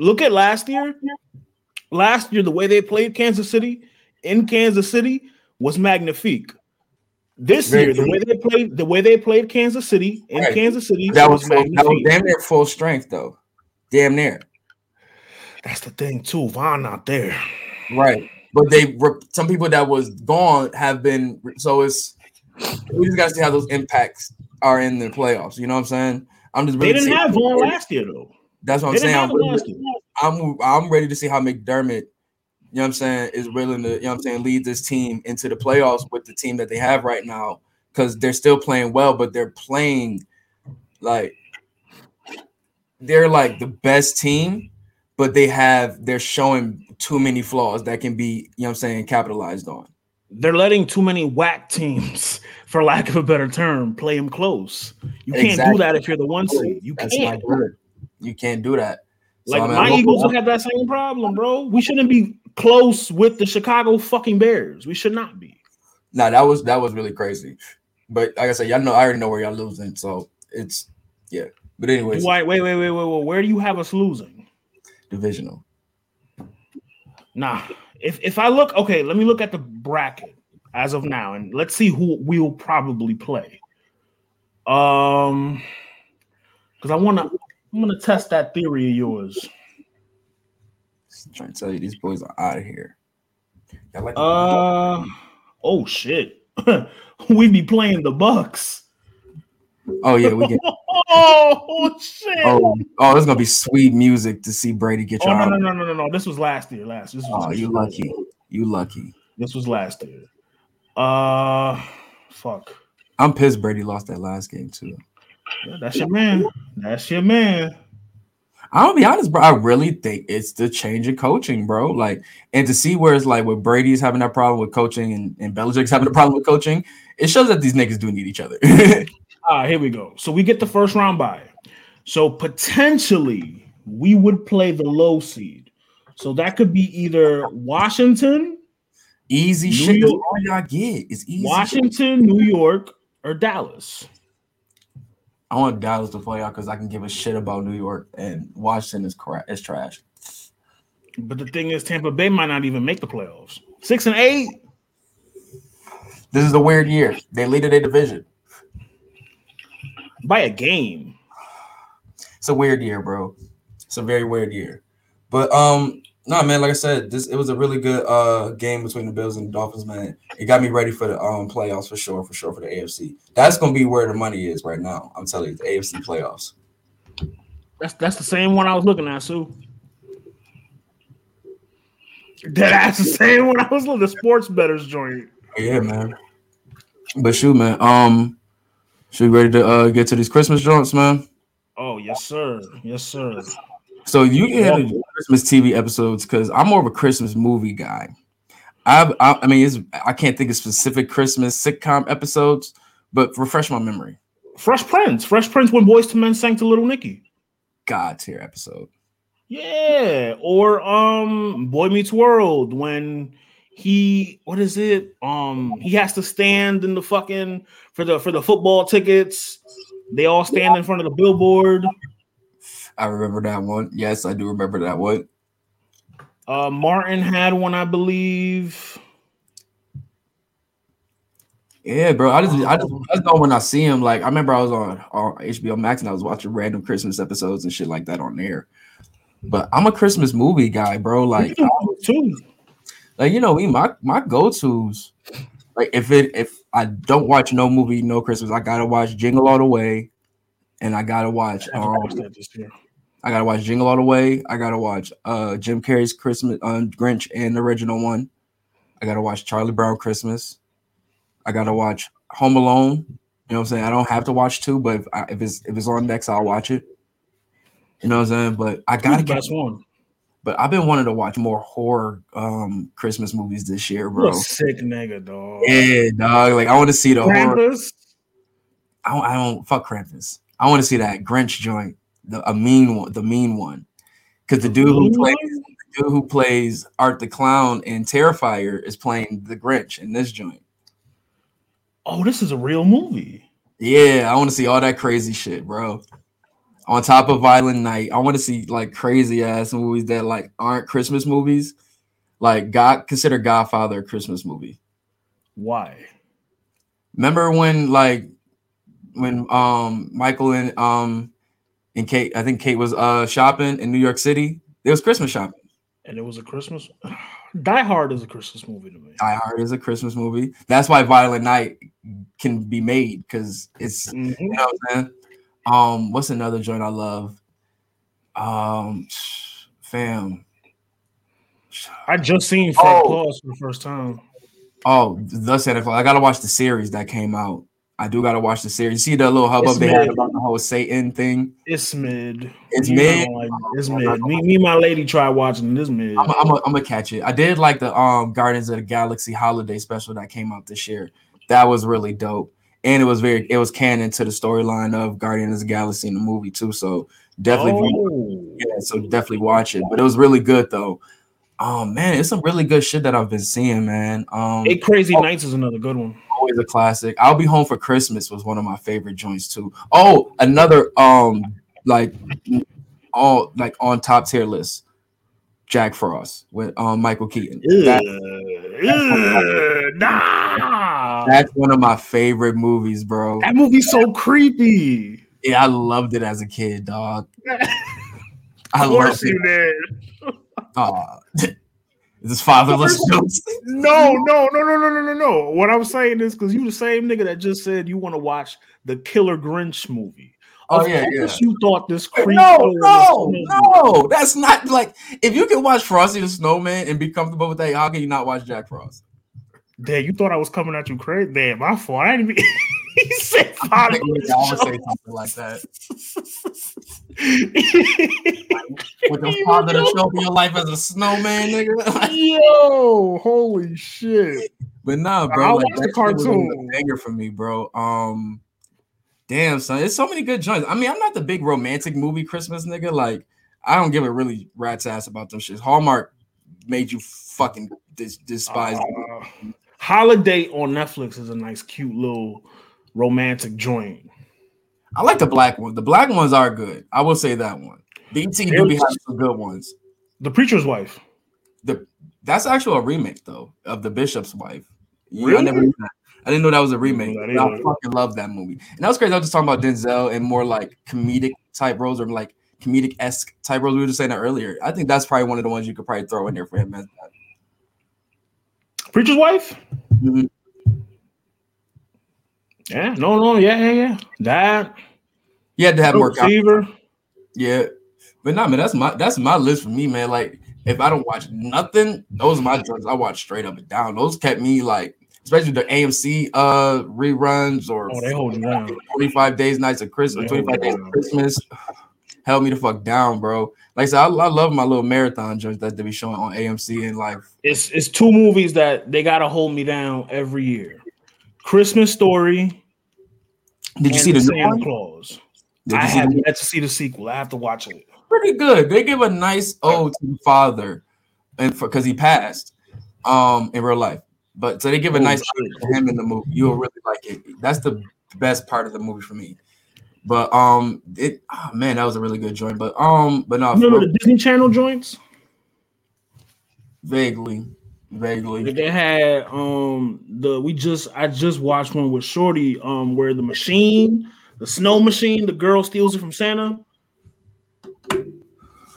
look at last year. Last year, the way they played Kansas City in Kansas City was magnifique. This year, the way they played, the way they played Kansas City in right. Kansas City that was, was magnifique. That was damn near full strength, though. Damn near. That's the thing too. Vaughn not there, right? But they some people that was gone have been. So it's we just got to see how those impacts are in the playoffs. You know what I'm saying? I'm just. Really they didn't have Vaughn last year though. That's what they I'm saying. I'm, really, I'm I'm ready to see how McDermott, you know what I'm saying, is willing to, you know what I'm saying, lead this team into the playoffs with the team that they have right now, because they're still playing well, but they're playing like they're like the best team. But they have, they're showing too many flaws that can be, you know what I'm saying, capitalized on. They're letting too many whack teams, for lack of a better term, play them close. You exactly. can't do that if you're the one seed. You That's can't. You can't do that. So, like, I mean, my Eagles have that same problem, bro. We shouldn't be close with the Chicago fucking Bears. We should not be. Nah, that was, that was really crazy. But like I said, y'all know, I already know where y'all losing. So it's, yeah. But anyways. Wait, wait, wait, wait, wait, wait. Where do you have us losing? Divisional. Nah. If if I look, okay, let me look at the bracket as of now, and let's see who we will probably play. Um, because I wanna, I'm gonna test that theory of yours. I'm trying to tell you, these boys are out of here. Like uh, oh shit, we be playing the Bucks. Oh yeah, we get. Oh shit! Oh, oh, it's gonna be sweet music to see Brady get your. Oh no, no, no, no, no, no! This was last year. Last. This was oh, you lucky. You lucky. This was last year. Uh, fuck. I'm pissed Brady lost that last game too. Yeah, that's your man. That's your man. I'll be honest, bro. I really think it's the change of coaching, bro. Like, and to see where it's like with Brady's having that problem with coaching and, and Belichick's having a problem with coaching, it shows that these niggas do need each other. All right, here we go. So we get the first round bye. So potentially we would play the low seed. So that could be either Washington. Easy shit. That's all y'all get. It's easy. Washington, New York, or Dallas. I want Dallas to play out because I can give a shit about New York, and Washington is cra- is trash. But the thing is, Tampa Bay might not even make the playoffs. Six and eight. This is a weird year. They leaded their division by a game. It's a weird year, bro. It's a very weird year. But um, no, nah, man. Like I said, this it was a really good uh game between the Bills and the Dolphins, man. It got me ready for the um playoffs for sure, for sure for the A F C. That's gonna be where the money is right now. I'm telling you, the A F C playoffs. That's that's the same one I was looking at, Sue. That's the same one I was looking at. The sports bettors joint. Yeah, man. But shoot, man. Um, should we ready to uh get to these Christmas joints, man? Oh yes, sir. Yes, sir. So you can have Christmas T V episodes because I'm more of a Christmas movie guy. I've, I, I mean, it's, I can't think of specific Christmas sitcom episodes, but refresh my memory. Fresh Prince, Fresh Prince when Boyz Two Men sang to Little Nicky. God tier episode. Yeah, or um, Boy Meets World when he what is it? Um, he has to stand in the fucking for the for the football tickets. They all stand in front of the billboard. I remember that one. Yes, I do remember that one. Uh, Martin had one, I believe. Yeah, bro. I just, I just, I just know when I see him. Like, I remember I was on, on H B O Max and I was watching random Christmas episodes and shit like that on there. But I'm a Christmas movie guy, bro. Like, I, too. Like you know, me, my my go-tos. Like, if it if I don't watch no movie, no Christmas, I gotta watch Jingle All the Way. And I gotta watch. Um, I gotta watch Jingle All the Way. I gotta watch uh, Jim Carrey's Christmas uh, Grinch and the original one. I gotta watch Charlie Brown Christmas. I gotta watch Home Alone. You know what I'm saying? I don't have to watch two, but if, I, if it's if it's on next, I'll watch it. You know what I'm saying? But I gotta get one. But I've been wanting to watch more horror um, Christmas movies this year, bro. You're a sick nigga, dog. Yeah, dog. Like I want to see the Krampus. Horror. I don't, I don't fuck Krampus. I want to see that Grinch joint, the a mean one, the mean one, because the dude who plays the dude who plays Art the Clown in Terrifier is playing the Grinch in this joint. Oh, this is a real movie. Yeah, I want to see all that crazy shit, bro. On top of Violent Night, I want to see like crazy ass movies that like aren't Christmas movies. Like God, consider Godfather a Christmas movie. Why? Remember when like. When um Michael and um and Kate, I think Kate was uh shopping in New York City. It was Christmas shopping, and it was a Christmas. Die Hard is a Christmas movie to me. Die Hard is a Christmas movie. That's why Violent Night can be made because it's mm-hmm. you know what I'm saying. Um, what's another joint I love? Um, fam, I just seen Santa oh. Claus for the first time. Oh, the Santa Claus! I gotta watch the series that came out. I do gotta watch the series. You see that little hubbub they had about the whole Satan thing? It's mid. It's you mid. Like it. It's mid. Me, me, and my lady tried watching this mid. I'm gonna catch it. I did like the um Guardians of the Galaxy holiday special that came out this year. That was really dope, and it was very it was canon to the storyline of Guardians of the Galaxy in the movie too. So definitely, oh. yeah. So definitely watch it. But it was really good though. Oh man, it's some really good shit that I've been seeing, man. Um, Eight Crazy oh, Nights is another good one. Always a classic. I'll Be Home for Christmas was one of my favorite joints too. Oh, another um, like all like on top tier list, Jack Frost with um Michael Keaton. That, that's, nah. that's one of my favorite movies, bro. That movie's so creepy. Yeah, I loved it as a kid, dog. I loved it. Did. Uh, is this fatherless jokes? No, no, no, no, no, no, no, no. What I'm saying is because you the same nigga that just said you want to watch the Killer Grinch movie. Of oh yeah, yeah. You thought this creep. No, no, no. That's not like if you can watch Frosty the Snowman and be comfortable with that. How can you not watch Jack Frost? Damn, you thought I was coming at you crazy. Damn, my fault. I didn't be. say violent. Yeah, I would say something like that. With the father to show for your life as a snowman, nigga. Yo, holy shit. But nah, bro. I like, watched the cartoon. Anger for me, bro. Um, damn, son. There's so many good joints. I mean, I'm not the big romantic movie Christmas nigga. Like, I don't give a really rat's ass about those shits. Hallmark made you fucking dis- despise uh, them. Holiday on Netflix is a nice, cute little romantic joint. I like the black one. The black ones are good. I will say that one. B T do be having some good ones. The Preacher's Wife. The that's actually a remake though of The Bishop's Wife. Yeah, really? I never knew that. I didn't know that was a remake. I, I fucking love that movie. And that was crazy. I was just talking about Denzel and more like comedic type roles or like comedic esque type roles. We were just saying that earlier. I think that's probably one of the ones you could probably throw in there for him. As Preacher's Wife. Mm-hmm. Yeah. No. No. Yeah. Yeah. Yeah. That. You had to have more. Receiver. Yeah. But nah, man, that's my that's my list for me, man. Like, if I don't watch nothing, those are my drugs. I watch straight up and down. Those kept me like, especially the A M C uh reruns or oh, they hold you down. twenty-five days nights of Christmas, twenty-five days of Christmas, held me the fuck down, bro. Like I said, I, I love my little marathon drugs that they be showing on A M C and like it's it's two movies that they gotta hold me down every year. Christmas Story. Did you see the Santa Claus? I have yet to see the sequel. I have to watch it. Pretty good. They give a nice ode to the father, and because he passed, um, in real life. But so they give a nice ode to him in the movie. You'll really like it. That's the best part of the movie for me. But um, it oh, man, that was a really good joint. But um, but no, remember the Disney Channel joints? Vaguely, vaguely. They had um the we just I just watched one with Shorty um where the machine, the snow machine, the girl steals it from Santa.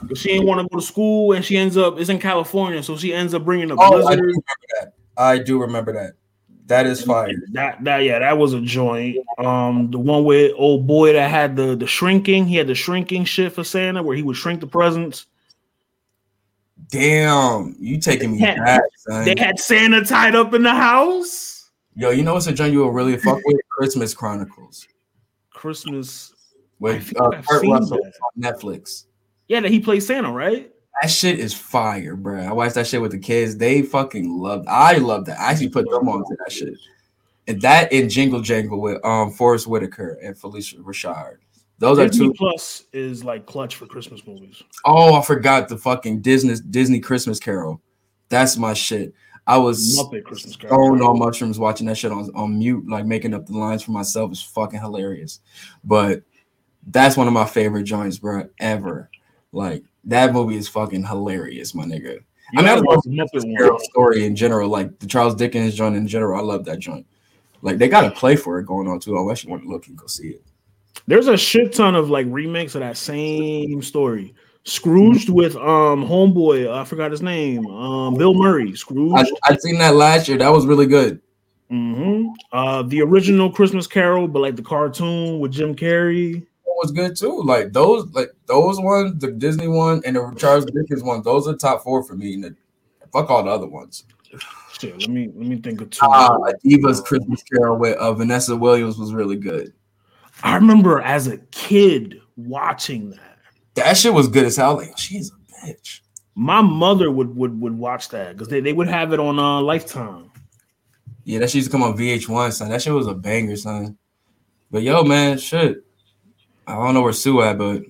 But she didn't want to go to school, and she ends up, it's in California, so she ends up bringing a oh, blizzard. I do remember that. I do remember that. That is fire. That, that yeah, that was a joint. Um, the one with old boy that had the, the shrinking, he had the shrinking shit for Santa where he would shrink the presents. Damn, you taking me had, back, son. They had Santa tied up in the house. Yo, you know what's a joint you will really fuck with? Christmas Chronicles. Christmas with uh, Kurt Russell on Netflix. Yeah, that he plays Santa, right? That shit is fire, bro. I watched that shit with the kids. They fucking loved it. I loved that. I actually put them onto that shit. And that and Jingle Jangle with um Forrest Whitaker and Felicia Rashad. Those Disney are two. Plus is like clutch for Christmas movies. Oh, I forgot the fucking Disney Disney Christmas Carol. That's my shit. I was throwing all mushrooms watching that shit on, on mute, like making up the lines for myself. It's fucking hilarious. But that's one of my favorite joints, bro, ever. Like, that movie is fucking hilarious, my nigga. You I mean, I love the story in general, like the Charles Dickens joint in general. I love that joint. Like, they got a play for it going on too. I actually want to look and go see it. There's a shit ton of like remakes of that same story. Scrooged with um homeboy, I forgot his name. Um, Bill Murray. Scrooged. I, I seen that last year. That was really good. Mm-hmm. Uh, the original Christmas Carol, but like the cartoon with Jim Carrey. Was good too. Like those, like those ones, the Disney one and the Charles Dickens one. Those are top four for me. And the, fuck all the other ones. Shit, let me let me think of two. Ah, uh, Diva's Christmas Carol with uh, Vanessa Williams was really good. I remember as a kid watching that. That shit was good as hell. Like, she's a bitch. My mother would would would watch that because they, they would have it on uh, Lifetime. Yeah, that shit used to come on V H one, son. That shit was a banger, son. But yo, man, shit. I don't know where Sue at, but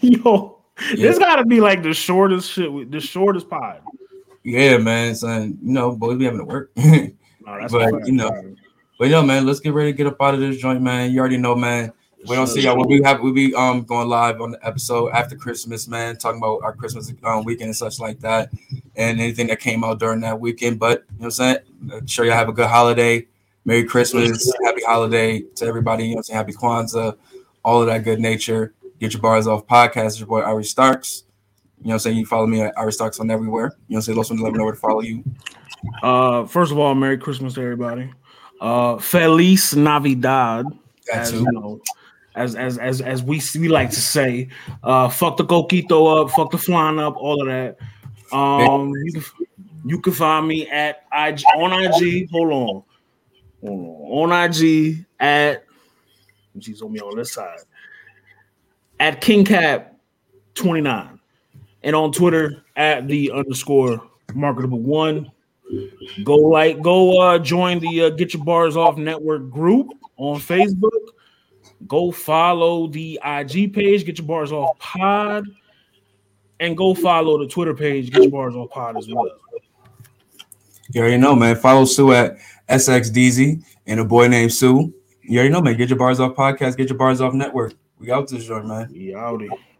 yo, yeah. This gotta be like the shortest shit, the shortest pod. Yeah, man, son. You know, boys be having to work. No, that's but you know, problem. But yo, man, let's get ready to get up out of this joint, man. You already know, man. We don't see y'all. We'll be happy. We'll be um going live on the episode after Christmas, man. Talking about our Christmas um, weekend and such like that, and anything that came out during that weekend. But you know what I'm saying? Make sure y'all have a good holiday. Merry Christmas, happy holiday to everybody. You know what I'm saying? Happy Kwanzaa. All of that good nature. Get your bars off podcast. It's your boy Ari Starks. You know what I'm saying? You follow me at Ari Starks on everywhere. You know what I'm saying? Those ones let me know where to follow you. Uh, first of all, Merry Christmas to everybody. Uh, Feliz Navidad. As, you know, as as as as we we like to say. Uh, fuck the coquito up, fuck the flying up, all of that. Um, you can, you can find me at I G on I G. Hold on. Hold on. On I G at She's on me on this side. At King Cap twenty-nine. And on Twitter, at the underscore marketable one. Go like, go uh, join the uh, Get Your Bars Off Network group on Facebook. Go follow the I G page, Get Your Bars Off Pod. And go follow the Twitter page, Get Your Bars Off Pod as well. You already know, man. Follow Sue at S X D Z and a boy named Sue. You already know, man. Get Your Bars Off Podcast, Get Your Bars Off Network. We out this joint, man. We outie.